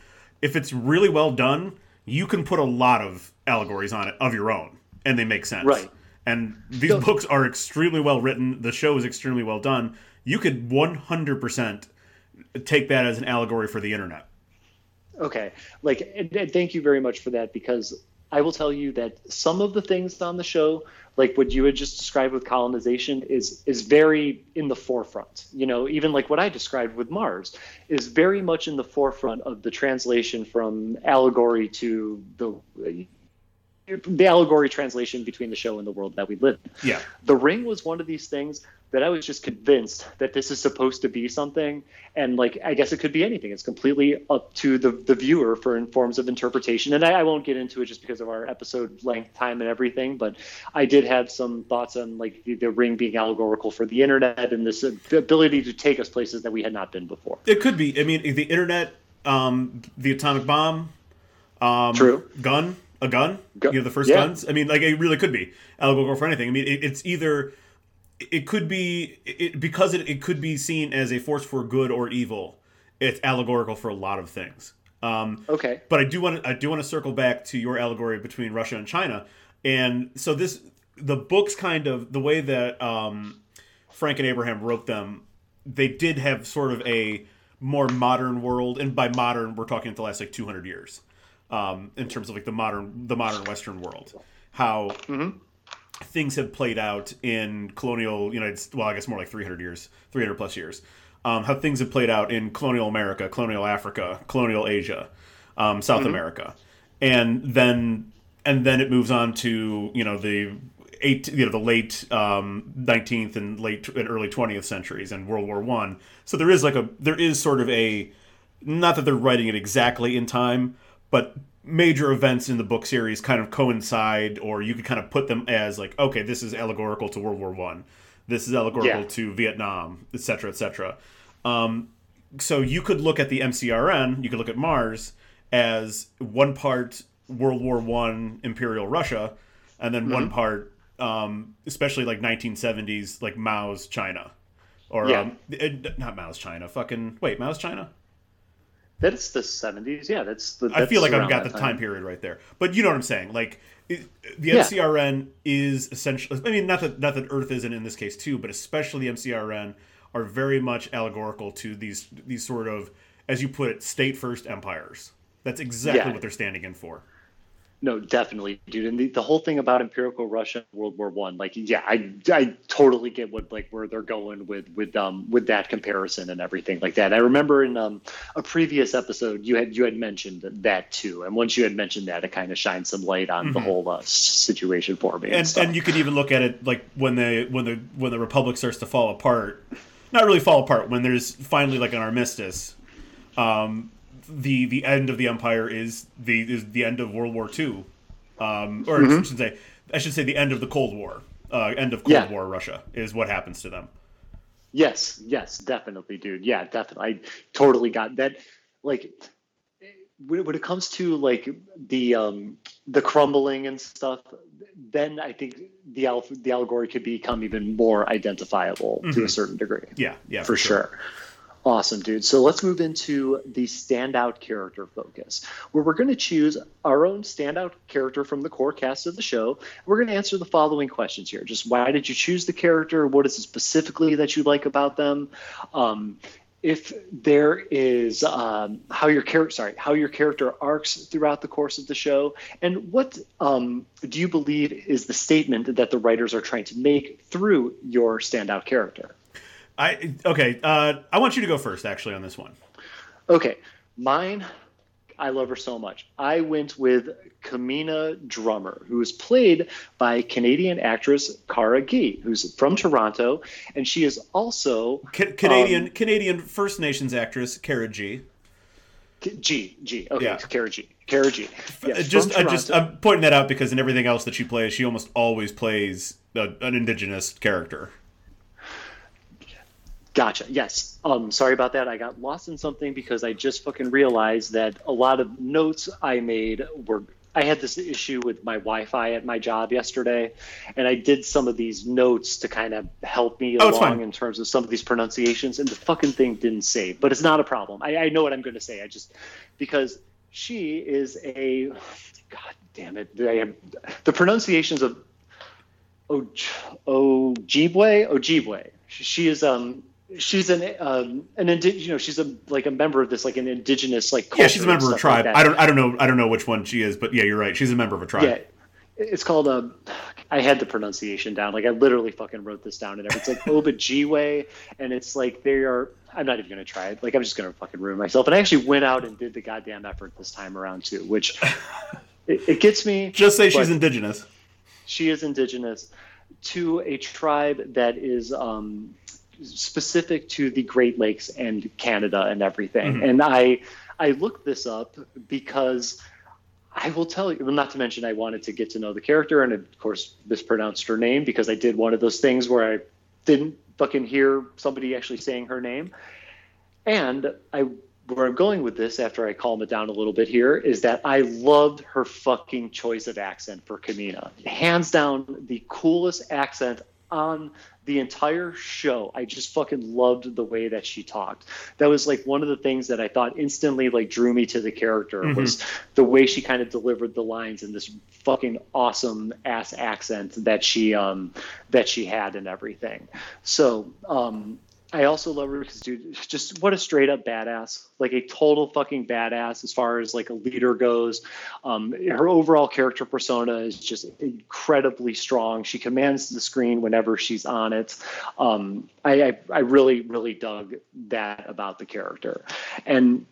If it's really well done, you can put a lot of allegories on it of your own, and they make sense. Right. And these books are extremely well written. The show is extremely well done. You could 100% take that as an allegory for the internet. Okay. Like, and thank you very much for that, because I will tell you that some of the things on the show, like what you had just described with colonization, is very in the forefront. You know, even like what I described with Mars is very much in the forefront of the translation from allegory to the allegory translation between the show and the world that we live in. Yeah. The ring was one of these things that I was just convinced that this is supposed to be something. And like, I guess it could be anything. It's completely up to the viewer for forms of interpretation. And I won't get into it just because of our episode length, time, and everything. But I did have some thoughts on like the ring being allegorical for the internet and this ability to take us places that we had not been before. It could be. I mean, the internet, the atomic bomb, true. A gun, you know, the first guns. I mean, like, it really could be allegorical for anything. I mean, it's either... It could be because it could be seen as a force for good or evil. It's allegorical for a lot of things. Okay, but I do want to circle back to your allegory between Russia and China. And so the books, kind of the way that Frank and Abraham wrote them, they did have sort of a more modern world, and by modern we're talking the last like 200 years in terms of like the modern Western world. How. Mm-hmm. Things have played out in colonial United States, well, I guess more like 300 years, 300 plus years. how things have played out in colonial America, colonial Africa, colonial Asia, South America, and then it moves on to the late 19th and late and early 20th centuries and World War I. So there is sort of a not that they're writing it exactly in time, but major events in the book series kind of coincide, or you could kind of put them as like, okay, this is allegorical to World War I. This is allegorical to Vietnam, etc., etc. So you could look at the MCRN, you could look at Mars as one part World War I Imperial Russia, and then one part, especially like 1970s, like Mao's China, or not Mao's China. Mao's China. That's the 70s. Yeah, that's I feel like I've got the time period right there. But you know what I'm saying? Like the MCRN is essentially, I mean, not that Earth isn't in this case too, but especially the MCRN are very much allegorical to these sort of, as you put it, state first empires. That's exactly what they're standing in for. No, definitely, dude. And the whole thing about Imperial Russia, World War I, like, yeah, I totally get what, like, where they're going with that comparison and everything like that. I remember in a previous episode you had mentioned that too, and once you had mentioned that, it kind of shined some light on the whole situation for me. And you could even look at it like when the Republic starts to fall apart, not really fall apart, when there's finally like an armistice. The end of the empire is the end of World War II, or I should say the end of the Cold War. End of Cold War Russia is what happens to them. Yes, definitely, dude. Yeah, definitely. I totally got that. Like when it comes to like the crumbling and stuff, then I think the allegory could become even more identifiable to a certain degree. Yeah, for sure. Awesome, dude. So let's move into the standout character focus, where we're going to choose our own standout character from the core cast of the show. We're going to answer the following questions here. Just why did you choose the character? What is it specifically that you like about them? If there is how your character arcs throughout the course of the show, and what do you believe is the statement that the writers are trying to make through your standout character? I want you to go first, actually, on this one. Okay. Mine, I love her so much. I went with Kamina Drummer, who is played by Canadian actress Cara Gee, who's from Toronto, and she is also... Canadian First Nations actress Cara Gee. Okay, yeah. Cara Gee. Yeah, I'm pointing that out because in everything else that she plays, she almost always plays an Indigenous character. Gotcha. Yes. Sorry about that. I got lost in something because I just fucking realized that a lot of notes I made were. I had this issue with my Wi-Fi at my job yesterday, and I did some of these notes to kind of help me along in terms of some of these pronunciations, and the fucking thing didn't save. But it's not a problem. I know what I'm going to say. Because she is a. God damn it! The pronunciations of Ojibwe. She is She's she's a member of this like an indigenous like culture. Yeah, she's a member of a tribe. Like I don't know which one she is, but yeah, you're right. She's a member of a tribe. Yeah, it's called I had the pronunciation down. Like I literally fucking wrote this down and everything. It's like Obajwe, and it's like they are. I'm not even gonna try it. Like I'm just gonna fucking ruin myself. And I actually went out and did the goddamn effort this time around too, which it gets me. Just say she's indigenous. She is indigenous to a tribe that is. Specific to the Great Lakes and Canada and everything. And I looked this up because I will tell you, well, not to mention I wanted to get to know the character and of course mispronounced her name because I did one of those things where I didn't fucking hear somebody actually saying her name. And where I'm going with this after I calm it down a little bit here is that I loved her fucking choice of accent for Kamina. Hands down the coolest accent on the entire show. I just fucking loved the way that she talked. That was like one of the things that I thought instantly like drew me to the character was the way she kind of delivered the lines in this fucking awesome ass accent that she had and everything. So I also love her because, dude, just what a straight up badass, like a total fucking badass as far as like a leader goes. Her overall character persona is just incredibly strong. She commands the screen whenever she's on it. I really, really dug that about the character. And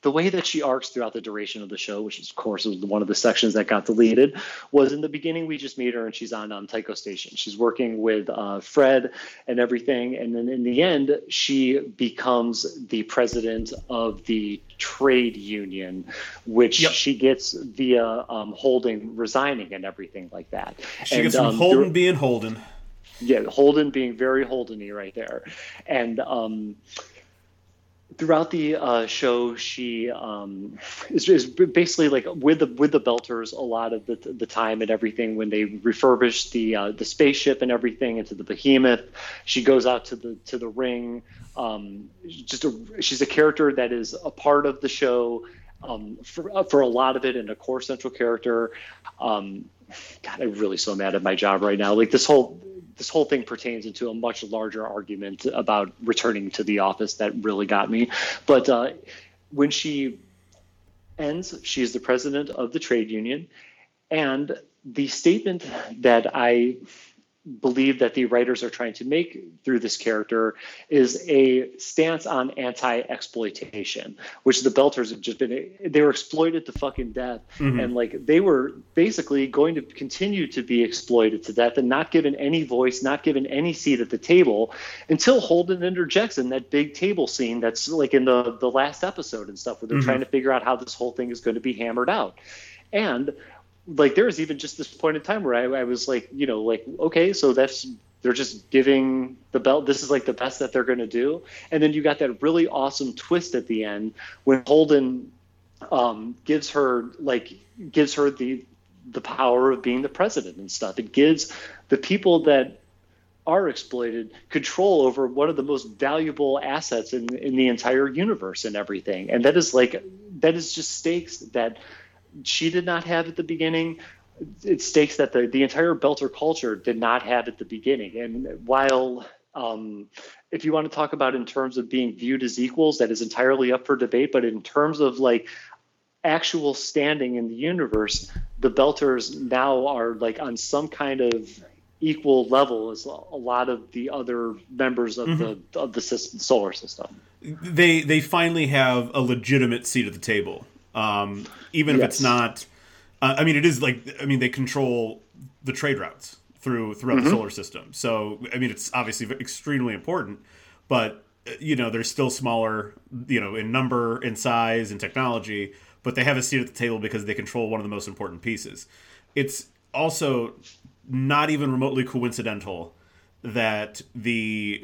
the way that she arcs throughout the duration of the show, which is, of course, was one of the sections that got deleted, was in the beginning we just meet her and she's on Tycho Station. She's working with Fred and everything. And then in the end, she becomes the president of the trade union, which she gets via Holden resigning and everything like that. She gets from Holden being Holden. Yeah, Holden being very Holden-y right there. And throughout the show, she is basically like with the Belters a lot of the time and everything. When they refurbish the spaceship and everything into the Behemoth, she goes out to the ring. She's a character that is a part of the show for a lot of it, and a core central character. God, I'm really so mad at my job right now. Like this whole thing pertains into a much larger argument about returning to the office that really got me. But when she ends, she is the president of the trade union. And the statement that I believe that the writers are trying to make through this character is a stance on anti-exploitation, which the Belters have just been, they were exploited to fucking death. Mm-hmm. And like, they were basically going to continue to be exploited to death and not given any voice, not given any seat at the table until Holden interjects in that big table scene. That's like in the last episode and stuff where they're mm-hmm. trying to figure out how this whole thing is going to be hammered out. And like, there was even just this point in time where I was like, you know, like, okay, so they're just giving the belt. This is like the best that they're going to do. And then you got that really awesome twist at the end when Holden gives her the power of being the president and stuff. It gives the people that are exploited control over one of the most valuable assets in the entire universe and everything. And that is just stakes that she did not have at the beginning. It stakes that the entire Belter culture did not have at the beginning. And while if you want to talk about in terms of being viewed as equals, that is entirely up for debate. But in terms of like actual standing in the universe, the Belters now are like on some kind of equal level as a lot of the other members of mm-hmm. the system, solar system. They finally have a legitimate seat at the table. Even if it's not, it is they control the trade routes throughout mm-hmm. the solar system. So, it's obviously extremely important, but they're still smaller, in number, in size, in technology, but they have a seat at the table because they control one of the most important pieces. It's also not even remotely coincidental that the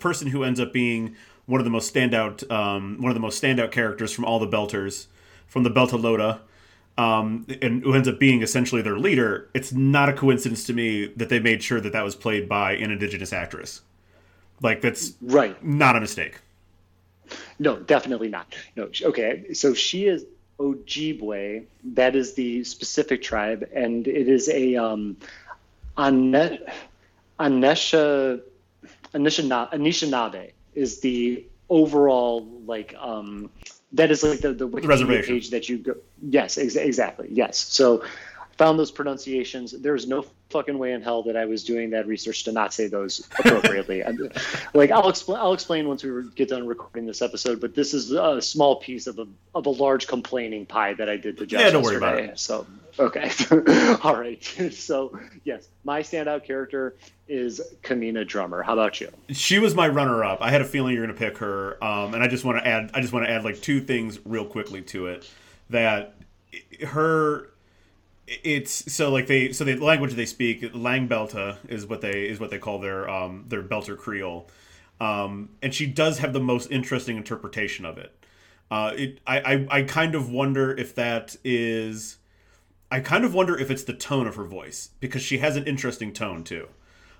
person who ends up being one of the most standout characters from all the Belters, from the Beltaloda, and who ends up being essentially their leader. It's not a coincidence to me that they made sure that was played by an indigenous actress. Like, that's right. Not a mistake. No, definitely not. No, okay. So she is Ojibwe. That is the specific tribe, and it is a Anishinaabe. Is the overall that is like the Wikipedia page that you go. Yes, exactly. Yes. So I found those pronunciations. There's no fucking way in hell that I was doing that research to not say those appropriately. I'll explain once we get done recording this episode. But this is a small piece of a large complaining pie that I did to Josh yesterday. Worry about it. So okay, all right. So yes, my standout character is Kamina Drummer. How about you? She was my runner-up. I had a feeling you're going to pick her, and I just want to add like two things real quickly to it. That her, it's so like the language they speak, Lang Belta, is what they call their Belter Creole, and she does have the most interesting interpretation of it. I kind of wonder if that is. I kind of wonder if it's the tone of her voice, because she has an interesting tone too.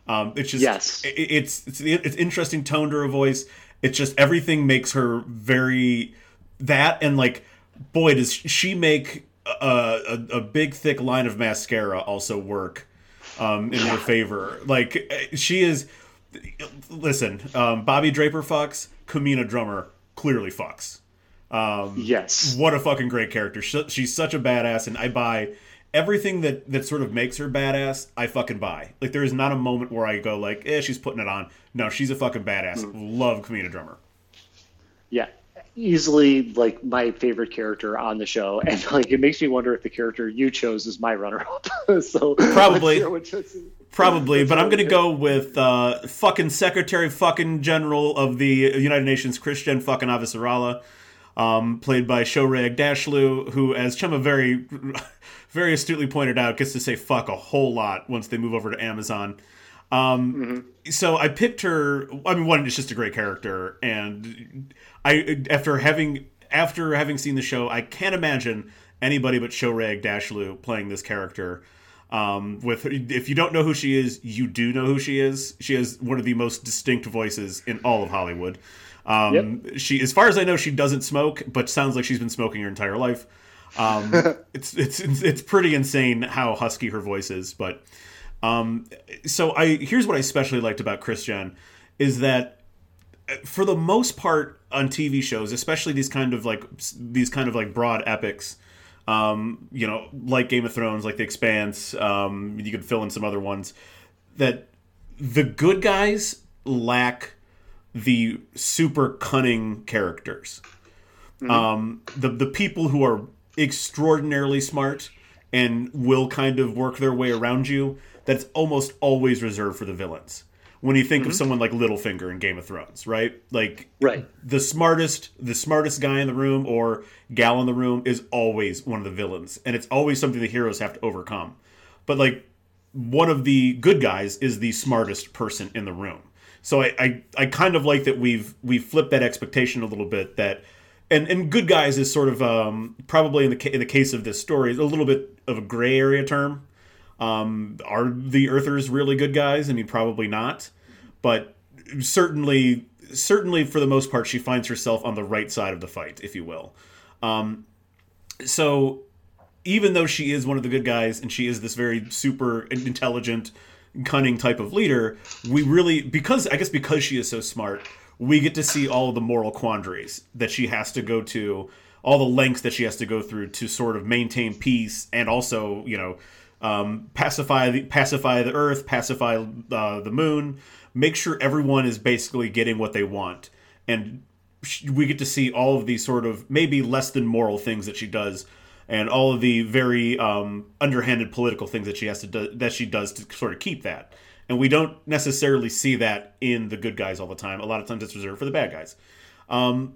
It's just yes. It's interesting tone to her voice. It's just everything makes her very that, and like, boy, does she make a big thick line of mascara also work in her favor. Like, she is Listen, Bobby Draper fucks. Kamina Drummer clearly fucks. Yes. What a fucking great character. She's such a badass, and I buy everything that sort of makes her badass. I fucking buy. Like, there is not a moment where I go like, she's putting it on. No, she's a fucking badass. Mm-hmm. Love Kamina Drummer. Yeah. Easily, like, my favorite character on the show, and like, it makes me wonder if the character you chose is my runner-up. So probably, but I'm gonna go with fucking Secretary fucking General of the United Nations, Christian fucking Avisarala, played by Shohreh Aghdashloo, who, as Chema very, very astutely pointed out, gets to say fuck a whole lot once they move over to Amazon. Mm-hmm. So I picked her. I mean, one, it's just a great character, and I, after having seen the show, I can't imagine anybody but Shohreh Aghdashloo playing this character. If you don't know who she is, you do know who she is. She has one of the most distinct voices in all of Hollywood. She, as far as I know, she doesn't smoke, but sounds like she's been smoking her entire life. It's pretty insane how husky her voice is, but. Here's what I especially liked about Christian is that for the most part on TV shows, especially these kind of like broad epics, like Game of Thrones, like The Expanse, you could fill in some other ones, that the good guys lack the super cunning characters. Mm-hmm. The people who are extraordinarily smart and will kind of work their way around you, that's almost always reserved for the villains. When you think mm-hmm. of someone like Littlefinger in Game of Thrones, right? Like, right. The smartest guy in the room or gal in the room is always one of the villains. And it's always something the heroes have to overcome. But, like, one of the good guys is the smartest person in the room. So I kind of like that we've flipped that expectation a little bit, that... And good guys is sort of, probably in the case of this story, a little bit of a gray area term. Are the Earthers really good guys? I mean, probably not. But certainly for the most part, she finds herself on the right side of the fight, if you will. So even though she is one of the good guys and she is this very super intelligent, cunning type of leader, we really, because she is so smart, we get to see all of the moral quandaries that she has to go to, all the lengths that she has to go through to sort of maintain peace and also, pacify the earth, pacify the moon, make sure everyone is basically getting what they want. And we get to see all of these sort of maybe less than moral things that she does, and all of the very underhanded political things that she has to do, that she does to sort of keep that. And we don't necessarily see that in the good guys all the time. A lot of times it's reserved for the bad guys. And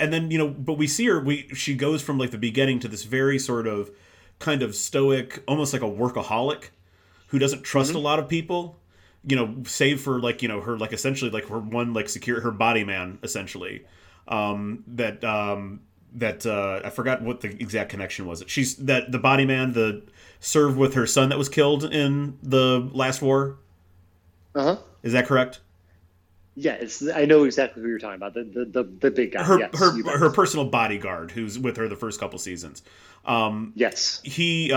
then, but we see her, she goes from like the beginning to this very sort of kind of stoic, almost like a workaholic who doesn't trust mm-hmm. a lot of people, save for like, her like essentially like her one like secure, her body man essentially. I forgot what the exact connection was. She's that the body man, the served with her son that was killed in the last war. Uh-huh. Is that correct? Yeah, I know exactly who you're talking about. The big guy. Her personal bodyguard, who's with her the first couple seasons. Yes. He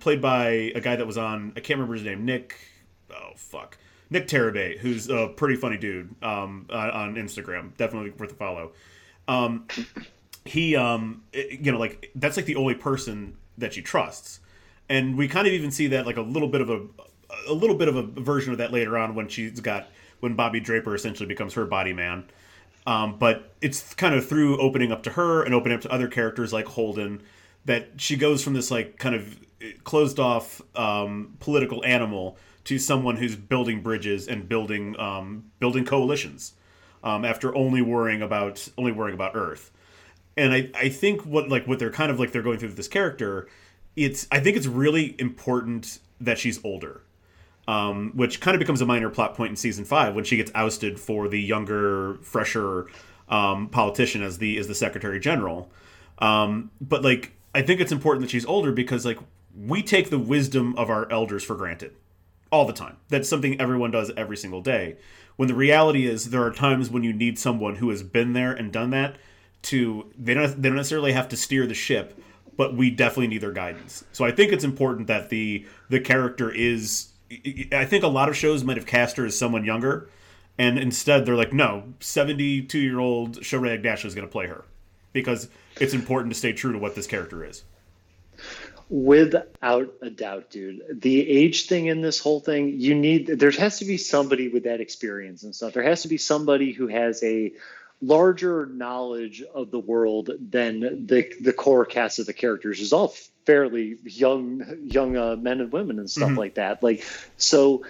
played by a guy that was on, I can't remember his name, Nick Terabay, who's a pretty funny dude on Instagram. Definitely worth a follow. He, like, that's like the only person that she trusts. And we kind of even see that like a little bit of a version of that later on when Bobby Draper essentially becomes her body man. But it's kind of through opening up to her and opening up to other characters like Holden that she goes from this like kind of closed off political animal to someone who's building bridges and building coalitions after only worrying about Earth. And I think what they're kind of like they're going through with this character, I think it's really important that she's older, which kind of becomes a minor plot point in season 5 when she gets ousted for the younger, fresher politician as the Secretary General. But like, I think it's important that she's older because like we take the wisdom of our elders for granted all the time. That's something everyone does every single day. When the reality is there are times when you need someone who has been there and done that to, they don't necessarily have to steer the ship, but we definitely need their guidance. So I think it's important that the character is... I think a lot of shows might have cast her as someone younger, And instead, they're like, no, 72-year-old Shohreh Aghdashloo is going to play her because it's important to stay true to what this character is. Without a doubt, dude. The age thing in this whole thing, there has to be somebody with that experience and stuff. There has to be somebody who has a larger knowledge of the world than the core cast of the characters is all fairly young men and women and stuff like that. Like, so,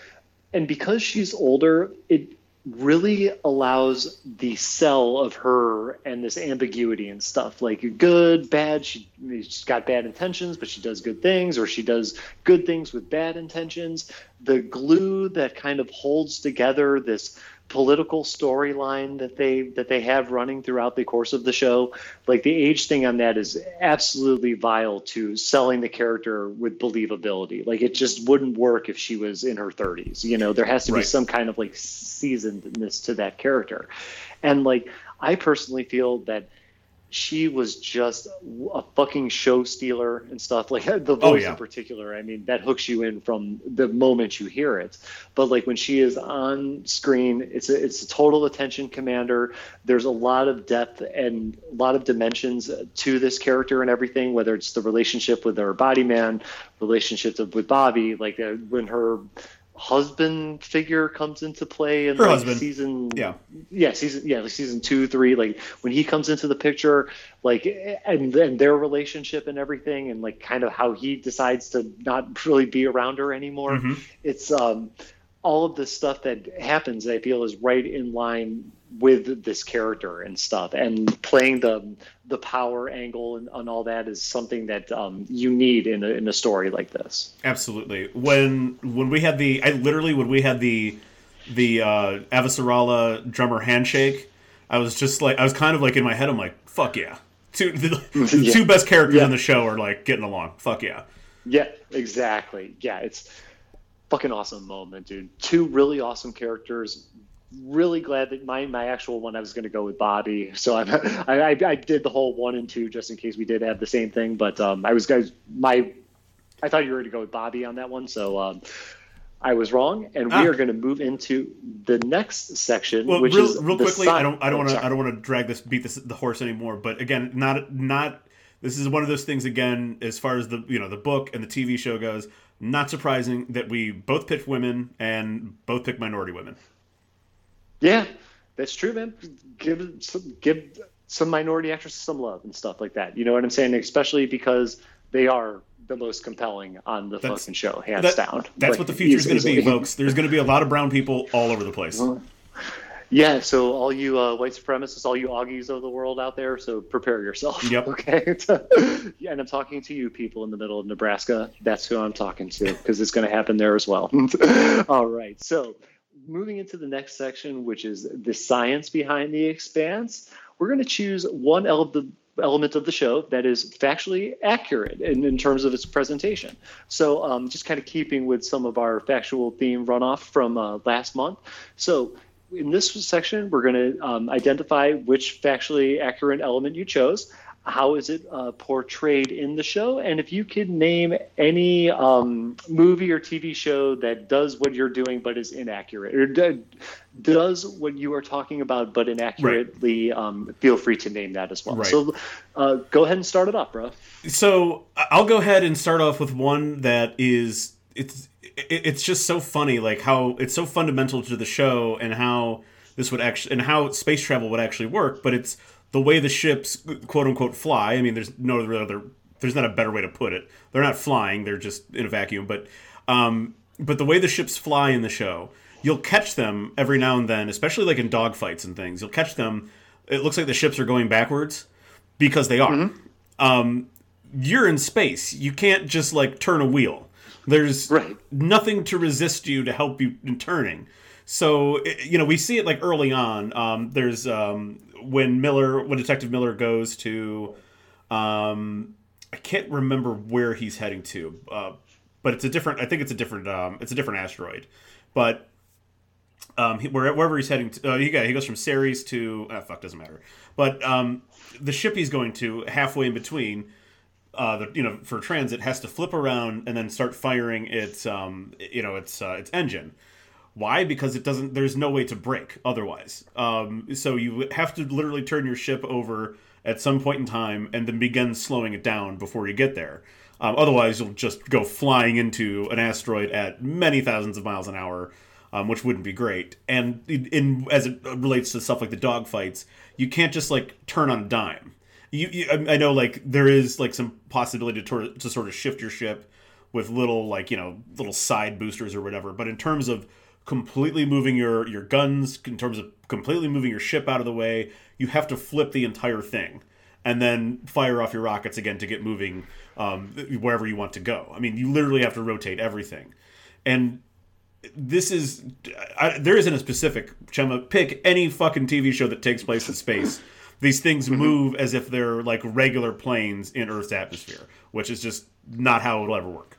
and because she's older, it really allows the sell of her and this ambiguity and stuff, like good, bad. She's got bad intentions, but she does good things, or she does good things with bad intentions. The glue that kind of holds together this political storyline that they have running throughout the course of the show, like the age thing on that is absolutely vital to selling the character with believability. Like, it just wouldn't work if she was in her 30s. You know, there has to be some kind of like seasonedness to that character. And like, I personally feel that she was just a fucking show stealer and stuff. Like, the voice in particular, I mean, that hooks you in from the moment you hear it. But like, when she is on screen, it's a total attention commander. There's a lot of depth and a lot of dimensions to this character and everything, whether it's the relationship with her body man, relationships with Bobby, like when her husband figure comes into play in like season 2, 3, like when he comes into the picture, like, and their relationship and everything, and like kind of how he decides to not really be around her anymore. It's all of the stuff that happens, I feel, is right in line with this character and stuff, and playing the power angle and all that is something that you need in a story like this. Absolutely. When we had the Avicerala drummer handshake, I was kind of like in my head, I'm like, fuck yeah, the two best characters in the show are like getting along. Fuck yeah. Yeah, exactly. Yeah, it's fucking awesome moment, dude. Two really awesome characters. Really glad that my actual one, I was going to go with Bobby, so I did the whole 1 and 2 just in case we did have the same thing. But I thought you were going to go with Bobby on that one, so I was wrong, and we are going to move into the next section. Well, which is real quickly, I don't want to beat the horse anymore. But again, not this is one of those things again as far as the book and the TV show goes. Not surprising that we both picked women and both picked minority women. Yeah, that's true, man. Give some minority actresses some love and stuff like that. You know what I'm saying? Especially because they are the most compelling on the fucking show, hands down. That's like, what the future's going to be, folks. There's going to be a lot of brown people all over the place. Yeah, so all you white supremacists, all you Augies of the world out there, so prepare yourself. Yep. Okay? Yeah, and I'm talking to you people in the middle of Nebraska. That's who I'm talking to, because it's going to happen there as well. All right, so... moving into the next section, which is the science behind The Expanse, we're going to choose one element of the show that is factually accurate in terms of its presentation. So just kind of keeping with some of our factual theme runoff from last month. So in this section, we're going to identify which factually accurate element you chose. How is it portrayed in the show? And if you could name any movie or TV show that does what you're doing but is inaccurate, or does what you are talking about but inaccurately, feel free to name that as well. Right. So go ahead and start it up, bro. So I'll go ahead and start off with one that is – it's just so funny, like how it's so fundamental to the show and how this would actually – and how space travel would actually work, but it's – the way the ships, quote unquote, fly. I mean, there's not a better way to put it. They're not flying; they're just in a vacuum. But the way the ships fly in the show, you'll catch them every now and then, especially like in dogfights and things. You'll catch them. It looks like the ships are going backwards because they are. You're in space. You can't just like turn a wheel. There's nothing to resist you to help you in turning. So we see it like early on. There's when Detective Miller goes to, I can't remember where he's heading to, but it's a different asteroid, but wherever he's heading to, he goes from Ceres to, doesn't matter. But the ship he's going to halfway in between, for transit, has to flip around and then start firing its engine. Why? Because it doesn't. There's no way to break otherwise. So you have to literally turn your ship over at some point in time and then begin slowing it down before you get there. Otherwise, you'll just go flying into an asteroid at many thousands of miles an hour, which wouldn't be great. And as it relates to stuff like the dogfights, you can't just like turn on a dime. I know like there is like some possibility to sort of shift your ship with little side boosters or whatever. But in terms of completely moving your guns, in terms of completely moving your ship out of the way, you have to flip the entire thing and then fire off your rockets again to get moving wherever you want to go. I mean, you literally have to rotate everything. And this is... there isn't a specific... Chema, pick any fucking TV show that takes place in space. These things move as if they're like regular planes in Earth's atmosphere, which is just not how it'll ever work.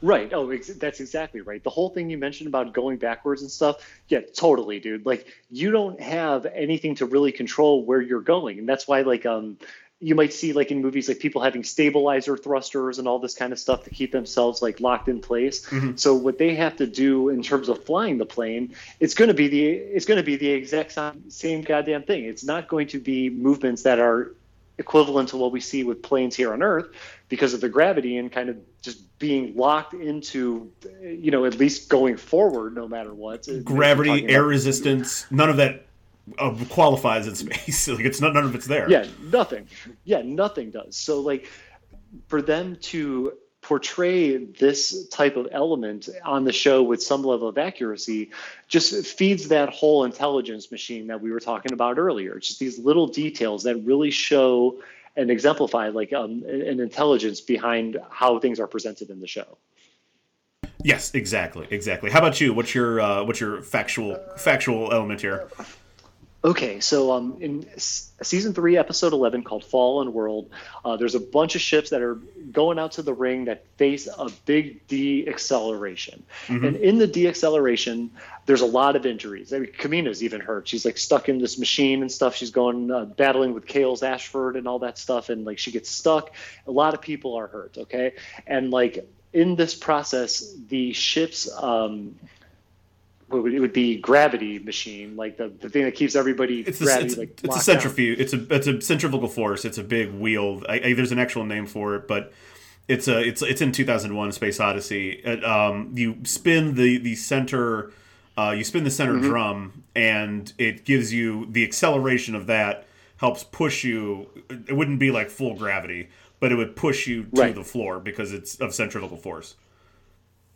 Right. Oh, that's exactly right. The whole thing you mentioned about going backwards and stuff. Yeah, totally, dude. Like, you don't have anything to really control where you're going. And that's why, like, you might see, like, in movies, like, people having stabilizer thrusters and all this kind of stuff to keep themselves, like, locked in place. Mm-hmm. So what they have to do in terms of flying the plane, it's going to be the exact same goddamn thing. It's not going to be movements that are equivalent to what we see with planes here on Earth because of the gravity and kind of just being locked into, you know, at least going forward no matter what. Gravity, air resistance, none of that qualifies in space. Like, it's none of it's there. Yeah, nothing. Yeah, nothing does. So, like, for them to portray this type of element on the show with some level of accuracy just feeds that whole intelligence machine that we were talking about earlier. It's just these little details that really show and exemplify like an intelligence behind how things are presented in the show. Yes, exactly. How about you? What's your factual element here? Okay, so in Season 3, Episode 11, called Fallen World, there's a bunch of ships that are going out to the ring that face a big de-acceleration. Mm-hmm. And in the de-acceleration, there's a lot of injuries. I mean, Kamina's even hurt. She's, like, stuck in this machine and stuff. She's going battling with Kales Ashford and all that stuff, and, like, she gets stuck. A lot of people are hurt, okay? And, like, in this process, the ship's... it would be gravity machine, like the thing that keeps everybody. It's a centrifuge. It's a centrifugal force. It's a big wheel. There's an actual name for it, but it's in 2001: Space Odyssey. You spin the center, mm-hmm. drum, and it gives you the acceleration of that helps push you. It wouldn't be like full gravity, but it would push you to the floor because it's of centrifugal force.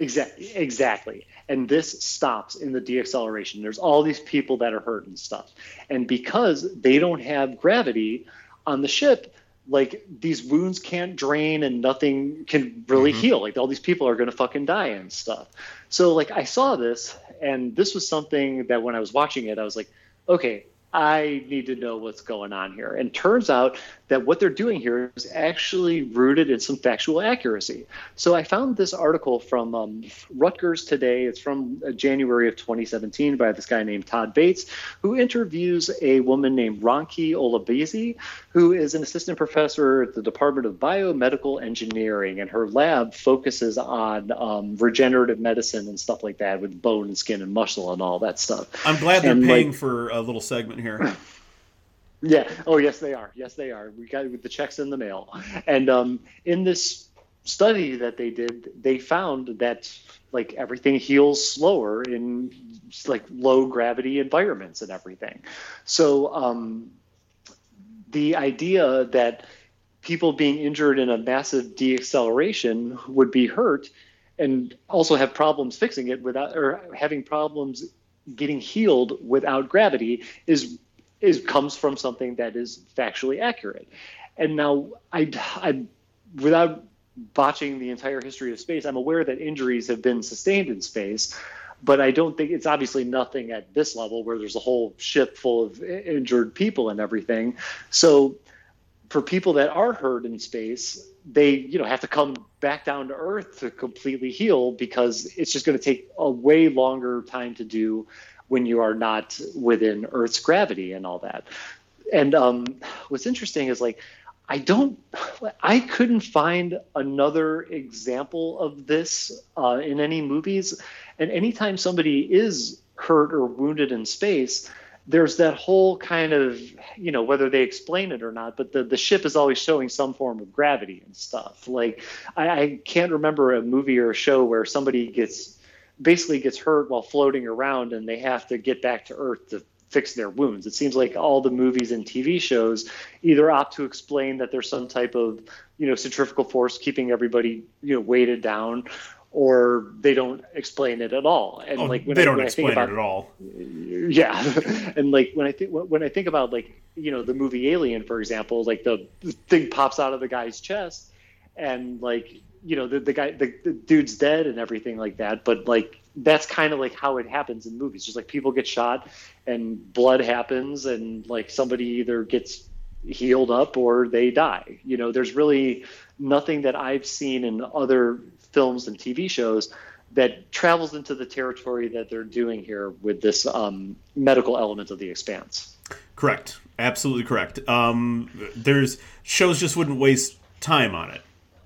Exactly. And this stops in the deacceleration. There's all these people that are hurt and stuff. And because they don't have gravity on the ship, like these wounds can't drain and nothing can really mm-hmm. heal. Like all these people are going to fucking die and stuff. So like I saw this and this was something that when I was watching it, I was like, okay, I need to know what's going on here. And turns out that what they're doing here is actually rooted in some factual accuracy. So I found this article from Rutgers Today. It's from January of 2017 by this guy named Todd Bates, who interviews a woman named Ronke Olabisi, who is an assistant professor at the Department of Biomedical Engineering. And her lab focuses on regenerative medicine and stuff like that with bone and skin and muscle and all that stuff. I'm glad they're paying for a little segment here. Yeah. Oh, yes, they are. Yes, they are. We got the checks in the mail. And in this study that they did, they found that like everything heals slower in like low gravity environments and everything. So the idea that people being injured in a massive deacceleration would be hurt and also have problems fixing it without or having problems getting healed without gravity comes from something that is factually accurate. And now I without botching the entire history of space, I'm aware that injuries have been sustained in space, but I don't think it's obviously nothing at this level where there's a whole ship full of injured people and everything. So for people that are hurt in space, they, you know, have to come back down to Earth to completely heal because it's just going to take a way longer time to do when you are not within Earth's gravity and all that. And what's interesting is like I couldn't find another example of this in any movies And anytime somebody is hurt or wounded in space, there's that whole kind of, you know, whether they explain it or not, but the ship is always showing some form of gravity and stuff. Like, I can't remember a movie or a show where somebody basically gets hurt while floating around and they have to get back to Earth to fix their wounds. It seems like all the movies and TV shows either opt to explain that there's some type of, you know, centrifugal force keeping everybody, you know, weighted down, or they don't explain it at all. And when I think about it at all. Yeah. And like, when I think about, like, you know, the movie Alien, for example, like the thing pops out of the guy's chest and, like, you know, the dude's dead and everything like that. But, like, that's kind of like how it happens in movies. Just like people get shot and blood happens and, like, somebody either gets healed up or they die. You know, there's really nothing that I've seen in other films and TV shows that travels into the territory that they're doing here with this medical element of The Expanse. Correct. Absolutely correct. There's shows just wouldn't waste time on it.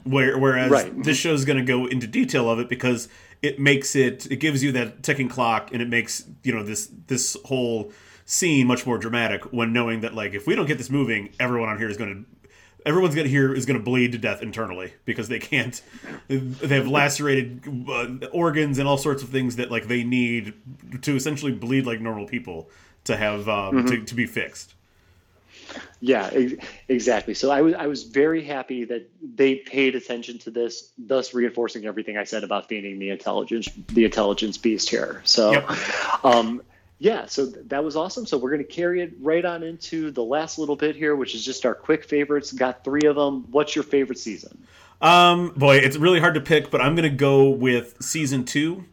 Whereas right. This show's going to go into detail of it because it makes it gives you that ticking clock, and it makes, you know, this whole scene much more dramatic when knowing that, like, if we don't get this moving, everyone's going to here is going to bleed to death internally because they can't. They have lacerated organs and all sorts of things that, like, they need to essentially bleed like normal people to have to be fixed. Yeah, exactly. So I was very happy that they paid attention to this, thus reinforcing everything I said about feeding the intelligence beast here. So, yep. Yeah, so that was awesome. So we're going to carry it right on into the last little bit here, which is just our quick favorites. Got three of them. What's your favorite season? Boy, it's really hard to pick, but I'm going to go with season 2.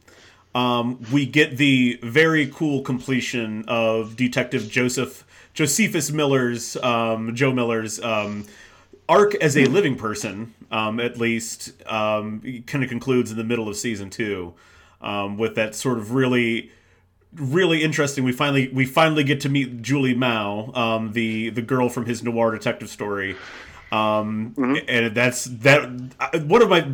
We get the very cool completion of Detective Josephus Miller's, Joe Miller's arc as a living person, at least, kind of concludes in the middle of season 2 with that sort of really interesting. We finally get to meet Julie Mao, the girl from his noir detective story, and that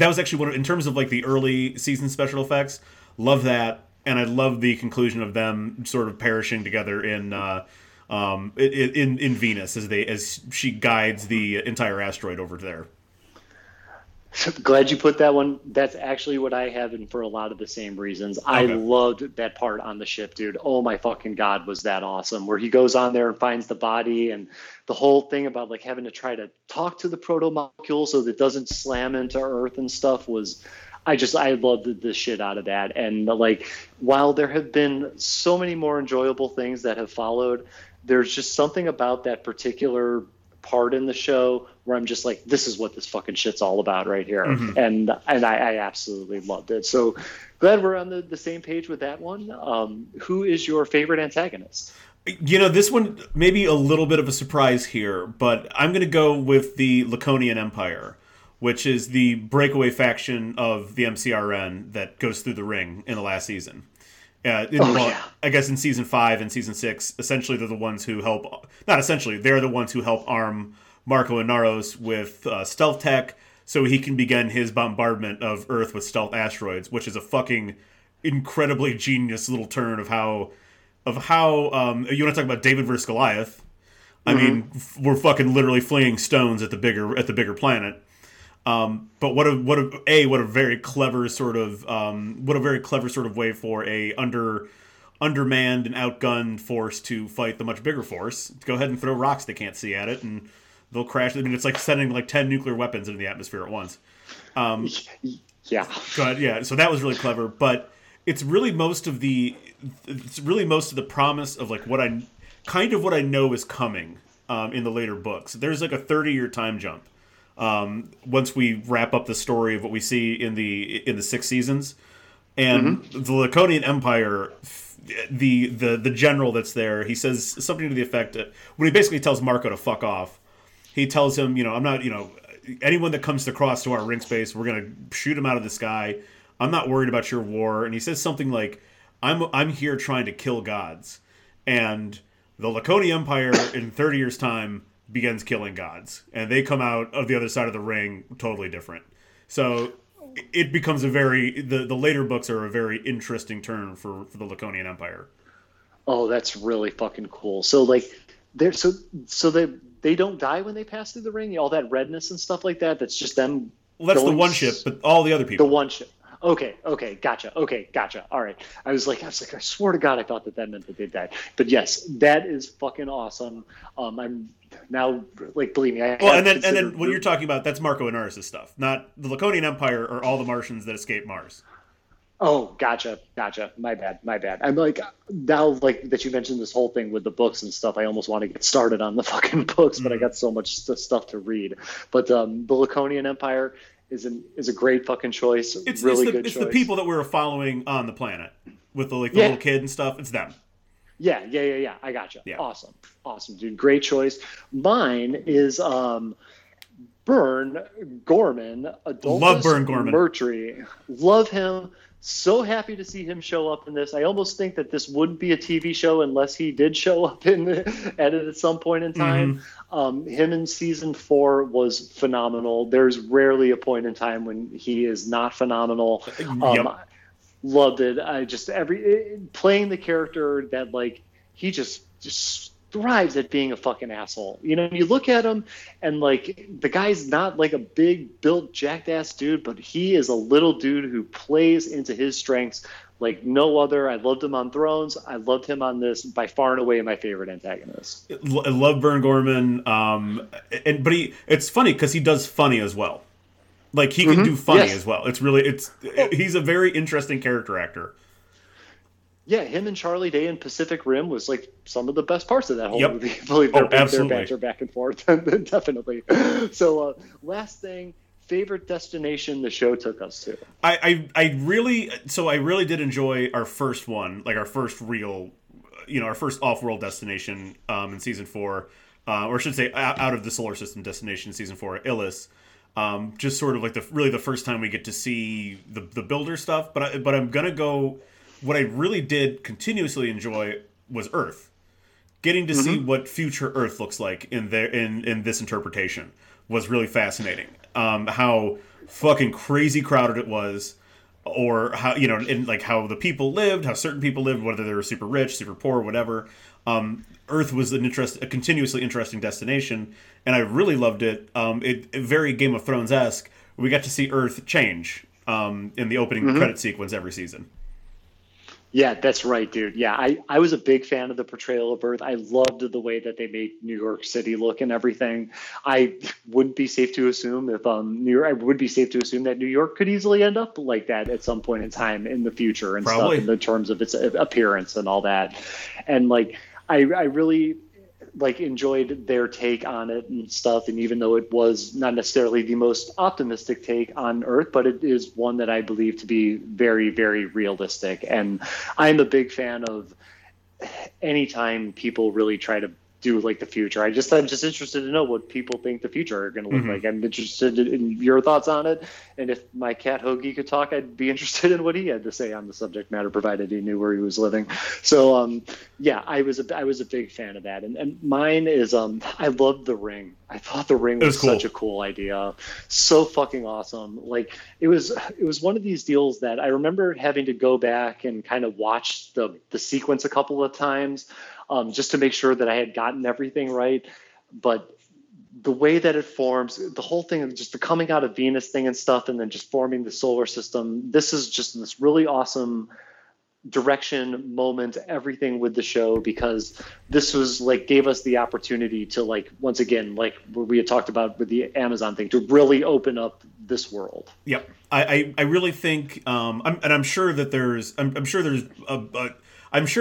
was actually one of, in terms of, like, the early season special effects. Love that, and I love the conclusion of them sort of perishing together in Venus as she guides the entire asteroid over there. Glad you put that one. That's actually what I have, and for a lot of the same reasons. Okay. I loved that part on the ship, dude. Oh my fucking God, was that awesome, where he goes on there and finds the body, and the whole thing about, like, having to try to talk to the proto-molecule so that it doesn't slam into Earth and stuff was... I loved the shit out of that. And, like, while there have been so many more enjoyable things that have followed, there's just something about that particular part in the show where I'm just like, this is what this fucking shit's all about right here. Mm-hmm. And I absolutely loved it. So glad we're on the same page with that one. Who is your favorite antagonist? You know, this one may be a little bit of a surprise here, but I'm going to go with the Laconian Empire, which is the breakaway faction of the MCRN that goes through the ring in the last season. I guess in season 5 and season 6, essentially they're the ones who help... Not essentially, they're the ones who help arm Marco Inaros with stealth tech so he can begin his bombardment of Earth with stealth asteroids, which is a fucking incredibly genius little turn of how you want to talk about David versus Goliath. I mean, we're fucking literally flinging stones at the bigger planet. But what a very clever sort of way for a undermanned and outgunned force to fight the much bigger force. Go ahead and throw rocks they can't see at it, and they'll crash. I mean, it's like sending like 10 nuclear weapons into the atmosphere at once. Yeah. But yeah, so that was really clever. But it's really most of the promise of, like, what I know is coming in the later books. There's like a 30-year time jump. Once we wrap up the story of what we see in the 6 seasons, and the Laconian Empire, the general that's there, he says something to the effect that, when he basically tells Marco to fuck off, he tells him, you know, I'm not, you know, anyone that comes across to our ring space, we're going to shoot him out of the sky. I'm not worried about your war. And he says something like, I'm here trying to kill gods. And the Laconian Empire in 30 years time begins killing gods, and they come out of the other side of the ring totally different. So it becomes a very, the later books are a very interesting turn for the Laconian Empire. Oh, that's really fucking cool. So like they're so they don't die when they pass through the ring. All that redness and stuff like that. That's just them. Well, that's the one ship, but all the other people. The one ship. Okay, gotcha. All right. I was like, I swear to God, I thought that meant that they died. But yes, that is fucking awesome. I'm now, like, believe me. And then what you're talking about, that's Marco Inaris's stuff, not the Laconian Empire or all the Martians that escaped Mars. Oh, gotcha. My bad. I'm like, now, like, that you mentioned this whole thing with the books and stuff, I almost want to get started on the fucking books, but I got so much stuff to read. But the Laconian Empire is a great fucking choice. It's a good choice. It's the people that we're following on the planet with the little kid and stuff. It's them. Yeah. I gotcha. Yeah. Awesome, dude. Great choice. Mine is Burn Gorman. Love Burn Gorman. Murtry. Love him. So happy to see him show up in this. I almost think that this wouldn't be a TV show unless he did show up in it at some point in time. Mm-hmm. Him in season 4 was phenomenal. There's rarely a point in time when he is not phenomenal. Yep. I loved it. Playing the character that like he just thrives at being a fucking asshole. You know, you look at him and like the guy's not like a big built jacked ass dude, but he is a little dude who plays into his strengths like no other. I loved him on Thrones. I loved him on this. By far and away my favorite antagonist. I love Burn Gorman. It's funny because he does funny as well. Like he can do funny as well. He's a very interesting character actor. Yeah, him and Charlie Day in Pacific Rim was like some of the best parts of that whole movie. I believe their banter back and forth, definitely. So, last thing, favorite destination the show took us to. I really did enjoy our first one, like our first real, you know, our first off-world destination in season 4, or I should say, out of the solar system destination in season 4, Illus. Just sort of like the first time we get to see the builder stuff. But I'm gonna go. What I really did continuously enjoy was Earth, getting to see what future Earth looks like in this interpretation was really fascinating. How fucking crazy crowded it was, or how how the people lived, how certain people lived, whether they were super rich, super poor, whatever. Earth was a continuously interesting destination, and I really loved it. It very Game of Thrones-esque. We got to see Earth change in the opening credit sequence every season. Yeah, that's right, dude. Yeah, I was a big fan of the portrayal of Earth. I loved the way that they made New York City look and everything. I would be safe to assume that New York could easily end up like that at some point in time in the future and probably. Stuff in terms of its appearance and all that. And like I really like enjoyed their take on it and stuff. And even though it was not necessarily the most optimistic take on Earth, but it is one that I believe to be very, very realistic. And I'm a big fan of anytime people really try to do like the future. I'm just interested to know what people think the future are going to look like. I'm interested in your thoughts on it. And if my cat Hoagie could talk, I'd be interested in what he had to say on the subject matter, provided he knew where he was living. So, I was a big fan of that. And mine is, I loved The Ring. I thought The Ring was such a cool idea. So fucking awesome. Like it was one of these deals that I remember having to go back and kind of watch the sequence a couple of times. Just to make sure that I had gotten everything right. But the way that it forms, the whole thing of just the coming out of Venus thing and stuff, and then just forming the solar system, this is just this really awesome direction, moment, everything with the show, because this was like gave us the opportunity to like, once again, like what we had talked about with the Amazon thing, to really open up this world. Yep. I really think, I'm sure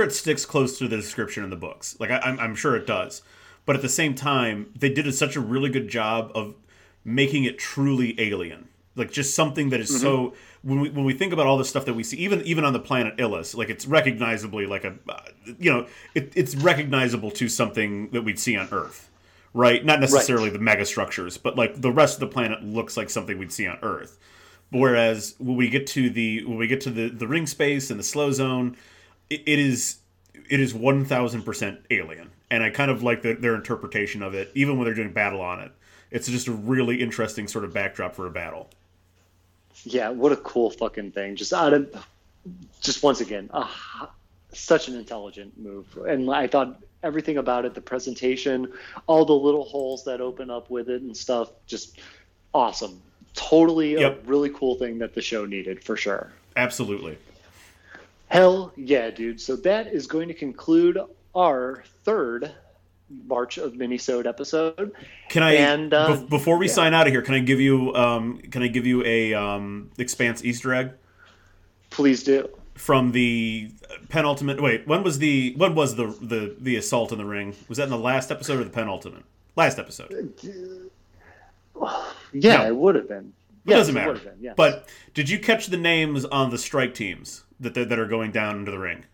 it sticks close to the description in the books. Like I'm sure it does, but at the same time, they did such a really good job of making it truly alien. Like just something that is so. When we think about all the stuff that we see, even on the planet Illus, like it's recognizably like a, it's recognizable to something that we'd see on Earth, right? Not necessarily the megastructures, but like the rest of the planet looks like something we'd see on Earth. Whereas when we get to the ring space and the slow zone. It is 1,000% alien, and I kind of like their interpretation of it, even when they're doing battle on it. It's just a really interesting sort of backdrop for a battle. Yeah, what a cool fucking thing. Just out of, just once again, such an intelligent move. And I thought everything about it, the presentation, all the little holes that open up with it and stuff, just awesome. Totally a really cool thing that the show needed, for sure. Absolutely. Hell yeah, dude. So that is going to conclude our third March of Minisode episode. Can I, and before we sign out of here, can I give you a Expanse Easter egg? Please do. From the penultimate. Wait, when was the assault in the ring? Was that in the last episode or the penultimate? Last episode. Yeah, no. It would have been. Yes, it doesn't matter. It been, yes. But did you catch the names on the strike teams that are going down into the ring?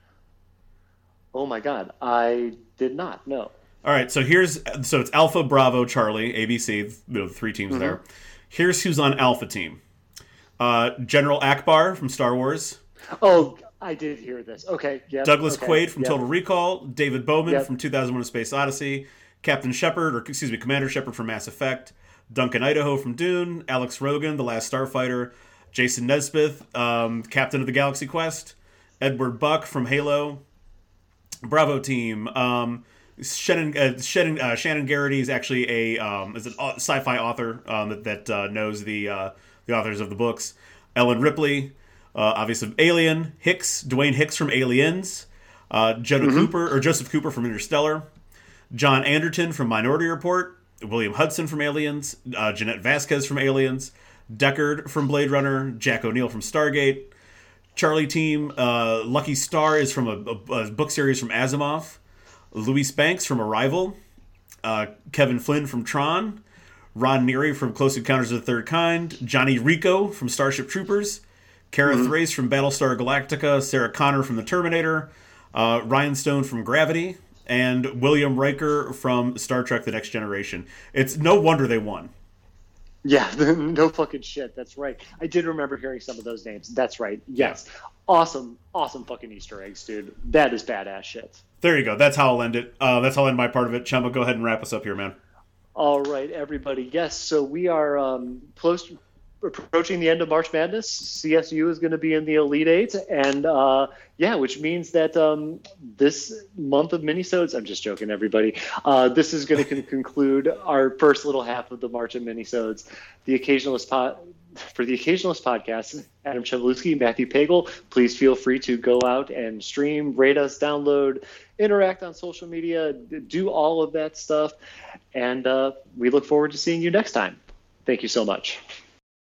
Oh my God, I did not know. All right, so it's Alpha, Bravo, Charlie, ABC, the three teams there. Here's who's on Alpha team. General Akbar from Star Wars. Oh, I did hear this. Okay, yeah. Douglas Quaid from Total Recall. David Bowman from 2001: A Space Odyssey. Commander Shepard from Mass Effect. Duncan Idaho from Dune. Alex Rogan, The Last Starfighter. Jason Nesbitt, Captain of the Galaxy Quest. Edward Buck from Halo. Bravo team. Shannon Garrity is actually an sci-fi author that knows the authors of the books. Ellen Ripley, obviously Alien. Dwayne Hicks from Aliens. Joseph Cooper from Interstellar. John Anderton from Minority Report. William Hudson from Aliens. Jeanette Vasquez from Aliens. Deckard from Blade Runner. Jack O'Neill from Stargate. Charlie team, Lucky Star is from a book series from Asimov. Louis Banks from Arrival. Kevin Flynn from Tron. Ron Neary from Close Encounters of the Third Kind. Johnny Rico from Starship Troopers. Kara Thrace from Battlestar Galactica. Sarah Connor from The Terminator. Ryan Stone from Gravity. And William Riker from Star Trek The Next Generation. It's no wonder they won. Yeah, no fucking shit. That's right. I did remember hearing some of those names. That's right. Yes. Yeah. Awesome fucking Easter eggs, dude. That is badass shit. There you go. That's how I'll end it. That's how I'll end my part of it. Chumba, go ahead and wrap us up here, man. All right, everybody. Yes, so we are approaching the end of March Madness. CSU is going to be in the Elite Eight. And, which means that this month of minisodes, I'm just joking, everybody. This is going to conclude our first little half of the March of minisodes. For the Occasionalist Podcast, Adam Chmielewski, Matthew Pagel, please feel free to go out and stream, rate us, download, interact on social media, do all of that stuff. And we look forward to seeing you next time. Thank you so much.